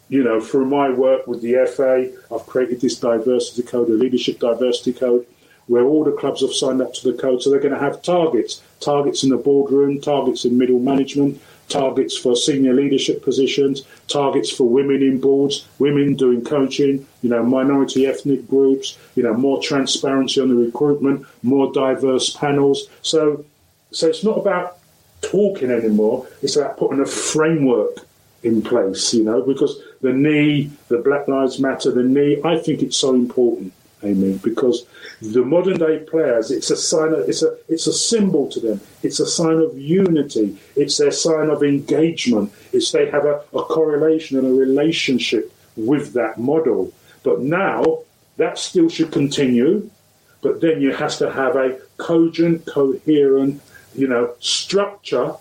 you know, through my work with the F A, I've created this diversity code, a leadership diversity code, where all the clubs have signed up to the code. So they're going to have targets, targets in the boardroom, targets in middle management, targets for senior leadership positions, targets for women in boards, women doing coaching, you know, minority ethnic groups, you know, more transparency on the recruitment, more diverse panels. So, so it's not about talking anymore. It's about putting a framework in place, you know, because the knee, the Black Lives Matter, the knee, I think it's so important. I mean, because the modern-day players, it's a sign of, it's a, it's a symbol to them. It's a sign of unity. It's their sign of engagement. It's they have a, a correlation and a relationship with that model. But now, that still should continue, but then you have to have a cogent, coherent, you know, structure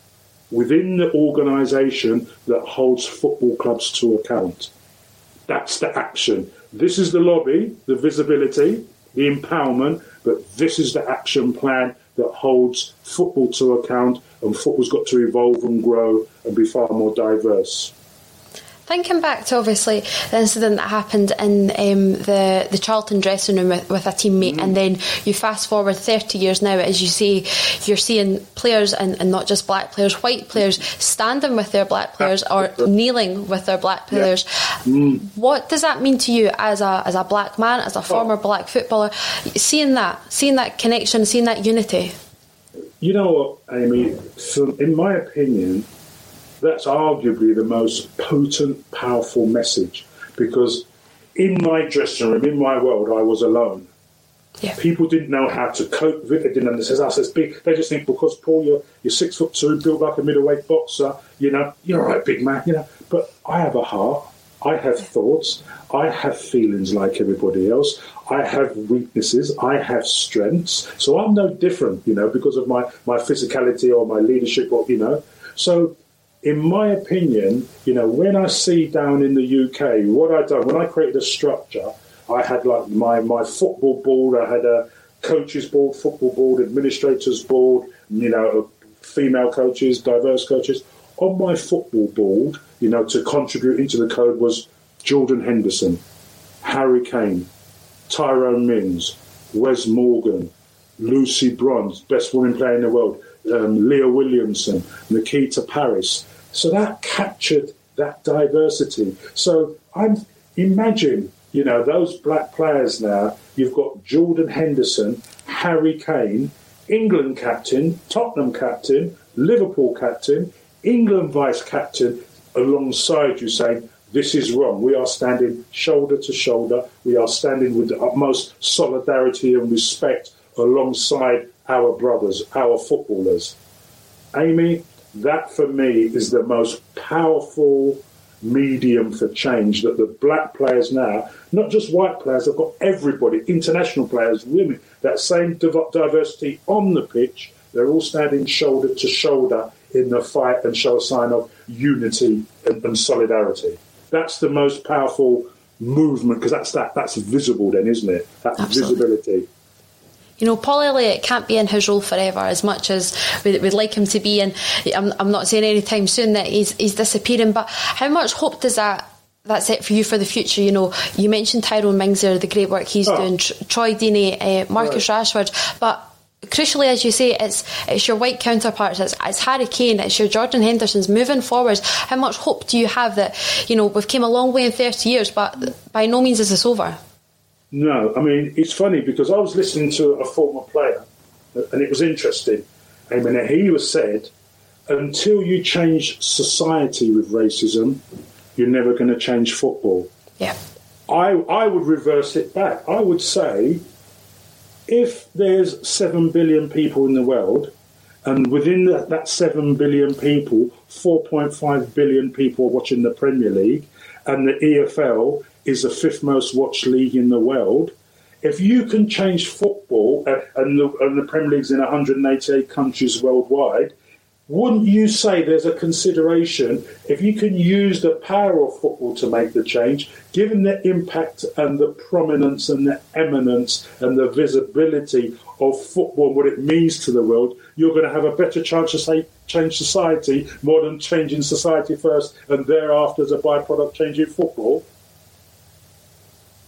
within the organisation that holds football clubs to account. That's the action. This is the lobby, the visibility, the empowerment, but this is the action plan that holds football to account, and football's got to evolve and grow and be far more diverse. Thinking back to, obviously, the incident that happened in um, the, the Charlton dressing room with, with a teammate, mm. and then you fast forward thirty years now, as you say, you're seeing players, and, and not just black players, white players, standing with their black players or kneeling with their black players. Yeah. Mm. What does that mean to you as a as a black man, as a former oh. black footballer, seeing that, seeing that connection, seeing that unity? You know what, Amy, so in my opinion, that's arguably the most potent, powerful message, because in my dressing room, in my world, I was alone. Yeah. People didn't know how to cope with it. They didn't understand us as big. They just think because Paul, you're you're six foot two, built like a middleweight boxer, you know, you're all right, big man, you know. But I have a heart. I have thoughts. I have feelings like everybody else. I have weaknesses. I have strengths. So I'm no different, you know, because of my my physicality or my leadership, or you know, so. In my opinion, you know, when I see down in the U K, what I done, when I created a structure, I had like my, my football board, I had a coaches board, football board, administrators board, you know, female coaches, diverse coaches. On my football board, you know, to contribute into the code was Jordan Henderson, Harry Kane, Tyrone Mings, Wes Morgan, Lucy Bronze, best woman player in the world. Um, Leah Williamson, Nikita Paris. So that captured that diversity. So I'm imagine, you know, those black players now, you've got Jordan Henderson, Harry Kane, England captain, Tottenham captain, Liverpool captain, England vice-captain, alongside you saying, this is wrong. We are standing shoulder to shoulder. We are standing with the utmost solidarity and respect alongside our brothers, our footballers. Amy, that for me is the most powerful medium for change, that the black players now, not just white players, they've got everybody, international players, women, that same diversity on the pitch, they're all standing shoulder to shoulder in the fight and show a sign of unity and, and solidarity. That's the most powerful movement, because that's that that's visible then, isn't it? That Absolutely. Visibility. You know, Paul Elliott can't be in his role forever, as much as we'd, we'd like him to be, and I'm, I'm not saying anytime soon that he's, he's disappearing, but how much hope does that that's it for you for the future? You know, you mentioned Tyrone Mings there, the great work he's oh. doing, Tr- Troy Deeney, uh, Marcus right. Rashford, but crucially, as you say, it's it's your white counterparts, it's, it's Harry Kane, it's your Jordan Henderson's moving forwards. How much hope do you have that, you know, we've came a long way in thirty years, but by no means is this over? No, I mean, it's funny because I was listening to a former player and it was interesting. I mean, he was said, until you change society with racism, you're never going to change football. Yeah. I, I would reverse it back. I would say, if there's seven billion people in the world, and within that, that seven billion people, four point five billion people are watching the Premier League, and the E F L is the fifth most watched league in the world. If you can change football, uh, and, the, and the Premier League's in one hundred eighty-eight countries worldwide, wouldn't you say there's a consideration, if you can use the power of football to make the change, given the impact and the prominence and the eminence and the visibility of football, what it means to the world, you're going to have a better chance to say, change society more than changing society first and thereafter as a byproduct changing football?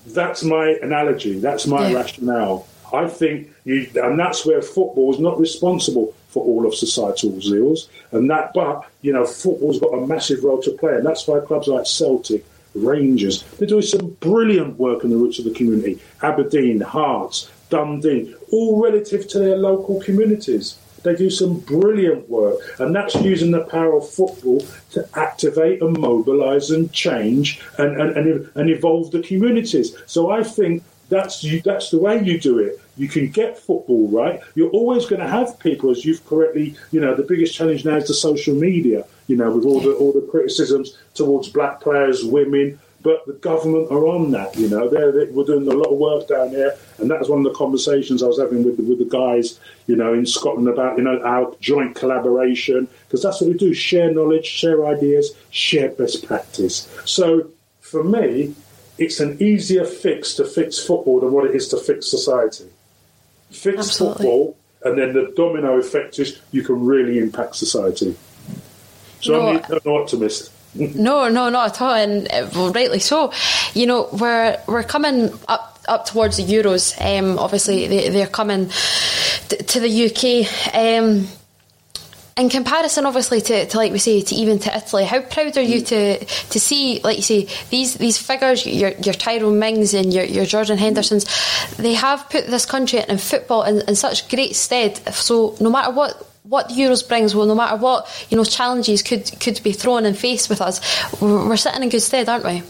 That's my analogy. That's my yeah. rationale. I think, you, and that's where football is not responsible for all of societal ills, and that. But you know, football's got a massive role to play, and that's why clubs like Celtic, Rangers, they're doing some brilliant work in the roots of the community. Aberdeen, Hearts, Dundee, all relative to their local communities. They do some brilliant work, and that's using the power of football to activate and mobilise and change and, and, and, and evolve the communities. So I think that's you, that's the way you do it. You can get football right. You're always going to have people, as you've correctly, you know, the biggest challenge now is the social media, you know, with all the, all the criticisms towards black players, women, but the government are on that, you know. They're, they, we're doing a lot of work down here, and that was one of the conversations I was having with the, with the guys, you know, in Scotland about, you know, our joint collaboration, because that's what we do, share knowledge, share ideas, share best practice. So, for me, it's an easier fix to fix football than what it is to fix society. Fix Absolutely. Football, and then the domino effect is you can really impact society. So no. I'm an optimist. No, no, not at all, and well, rightly so. You know, we're we're coming up up towards the Euros. Um, obviously, they, they're coming t- to the U K. Um, in comparison, obviously, to, to like we say, to even to Italy, how proud are you to to see, like you say, these these figures, your your Tyrone Mings and your your Jordan Hendersons, they have put this country and football in, in such great stead. So no matter what. What the Euros brings, well, no matter what, you know, challenges could could be thrown and faced with us, we're sitting in good stead, aren't we?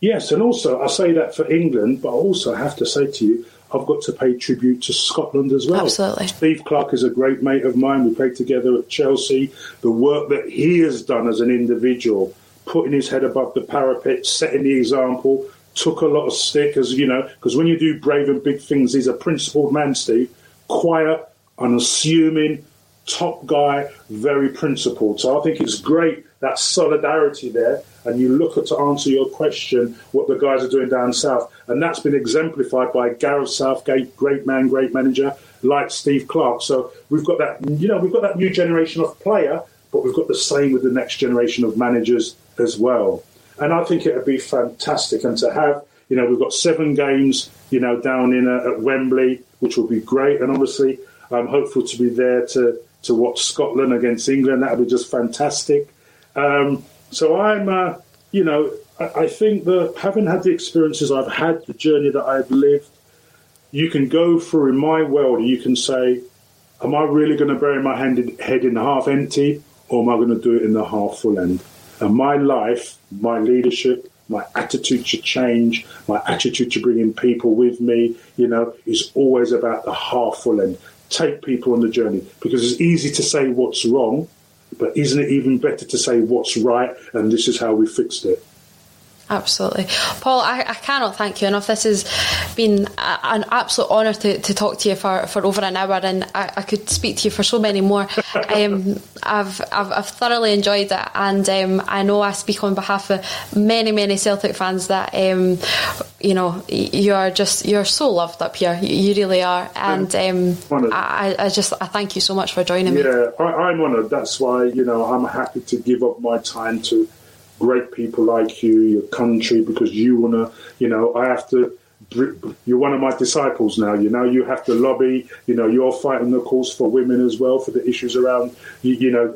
Yes, and also I say that for England, but I also have to say to you, I've got to pay tribute to Scotland as well. Absolutely. Steve Clark is a great mate of mine. We played together at Chelsea. The work that he has done as an individual, putting his head above the parapet, setting the example, took a lot of stick, as you know, because when you do brave and big things, he's a principled man, Steve. Quiet, unassuming, top guy, very principled. So I think it's great, that solidarity there. And you look at, to answer your question, what the guys are doing down south. And that's been exemplified by Gareth Southgate, great man, great manager, like Steve Clark. So we've got that, you know, we've got that new generation of player, but we've got the same with the next generation of managers as well. And I think it would be fantastic. And to have, you know, we've got seven games, you know, down in uh, at Wembley, which will be great. And obviously, I'm hopeful to be there to, to watch Scotland against England. That would be just fantastic. Um, so I'm, uh, you know, I, I think that having had the experiences I've had, the journey that I've lived, you can go through in my world, you can say, am I really going to bury my hand in, head in half empty, or am I going to do it in the half full end? And my life, my leadership, my attitude to change, my attitude to bringing people with me, you know, is always about the half full end. Take people on the journey, because it's easy to say what's wrong, but isn't it even better to say what's right and this is how we fixed it? Absolutely. Paul, I, I cannot thank you enough. This has been a, an absolute honour to, to talk to you for, for over an hour, and I, I could speak to you for so many more. um, I've, I've I've thoroughly enjoyed it, and um, I know I speak on behalf of many, many Celtic fans that um, you know, you are just, you're so loved up here. You, you really are, and um, I, I just I thank you so much for joining yeah, me. Yeah, I'm honoured. That's why, you know, I'm happy to give up my time to great people like you, your country, because you want to, you know, I have to, you're one of my disciples now, you know, you have to lobby, you know, you're fighting the cause for women as well, for the issues around, you, you know,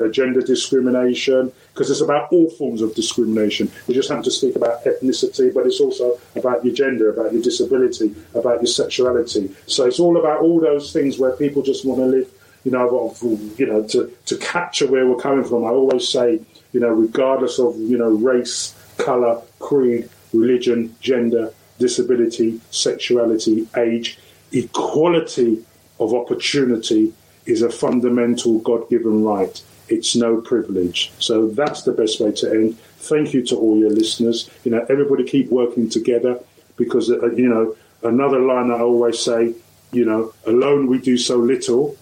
uh, uh, gender discrimination, because it's about all forms of discrimination. We just happen to speak about ethnicity, but it's also about your gender, about your disability, about your sexuality. So it's all about all those things where people just want to live, you know, you know, to, to capture where we're coming from. I always say, you know, regardless of, you know, race, colour, creed, religion, gender, disability, sexuality, age, equality of opportunity is a fundamental God-given right. It's no privilege. So that's the best way to end. Thank you to all your listeners. You know, everybody keep working together because, uh, you know, another line I always say, you know, alone we do so little,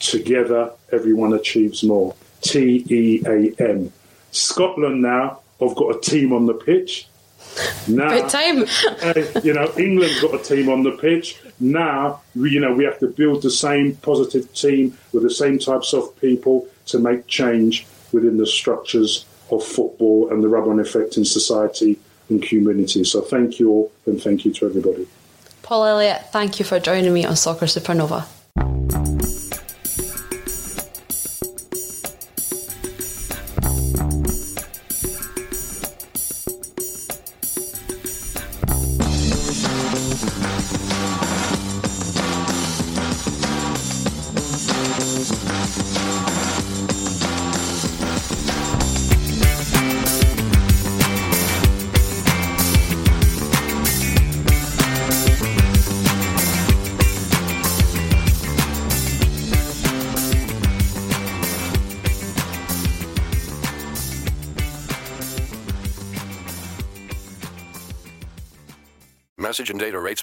together everyone achieves more. T E A M. Scotland now have got a team on the pitch. Now, Big time. uh, you know, England's got a team on the pitch. Now, you know, we have to build the same positive team with the same types of people to make change within the structures of football and the rub-on effect in society and community. So thank you all, and thank you to everybody. Paul Elliott, thank you for joining me on Soccer Supernova. Message and data rates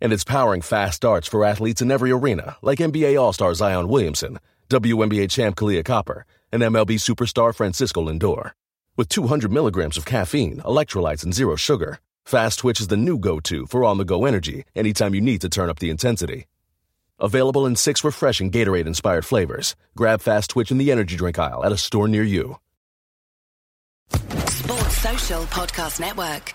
And it's powering fast starts for athletes in every arena, like N B A All-Star Zion Williamson, W N B A champ Kalia Copper, and M L B superstar Francisco Lindor. With two hundred milligrams of caffeine, electrolytes, and zero sugar, Fast Twitch is the new go-to for on-the-go energy anytime you need to turn up the intensity. Available in six refreshing Gatorade-inspired flavors. Grab Fast Twitch in the energy drink aisle at a store near you. Sports Social Podcast Network.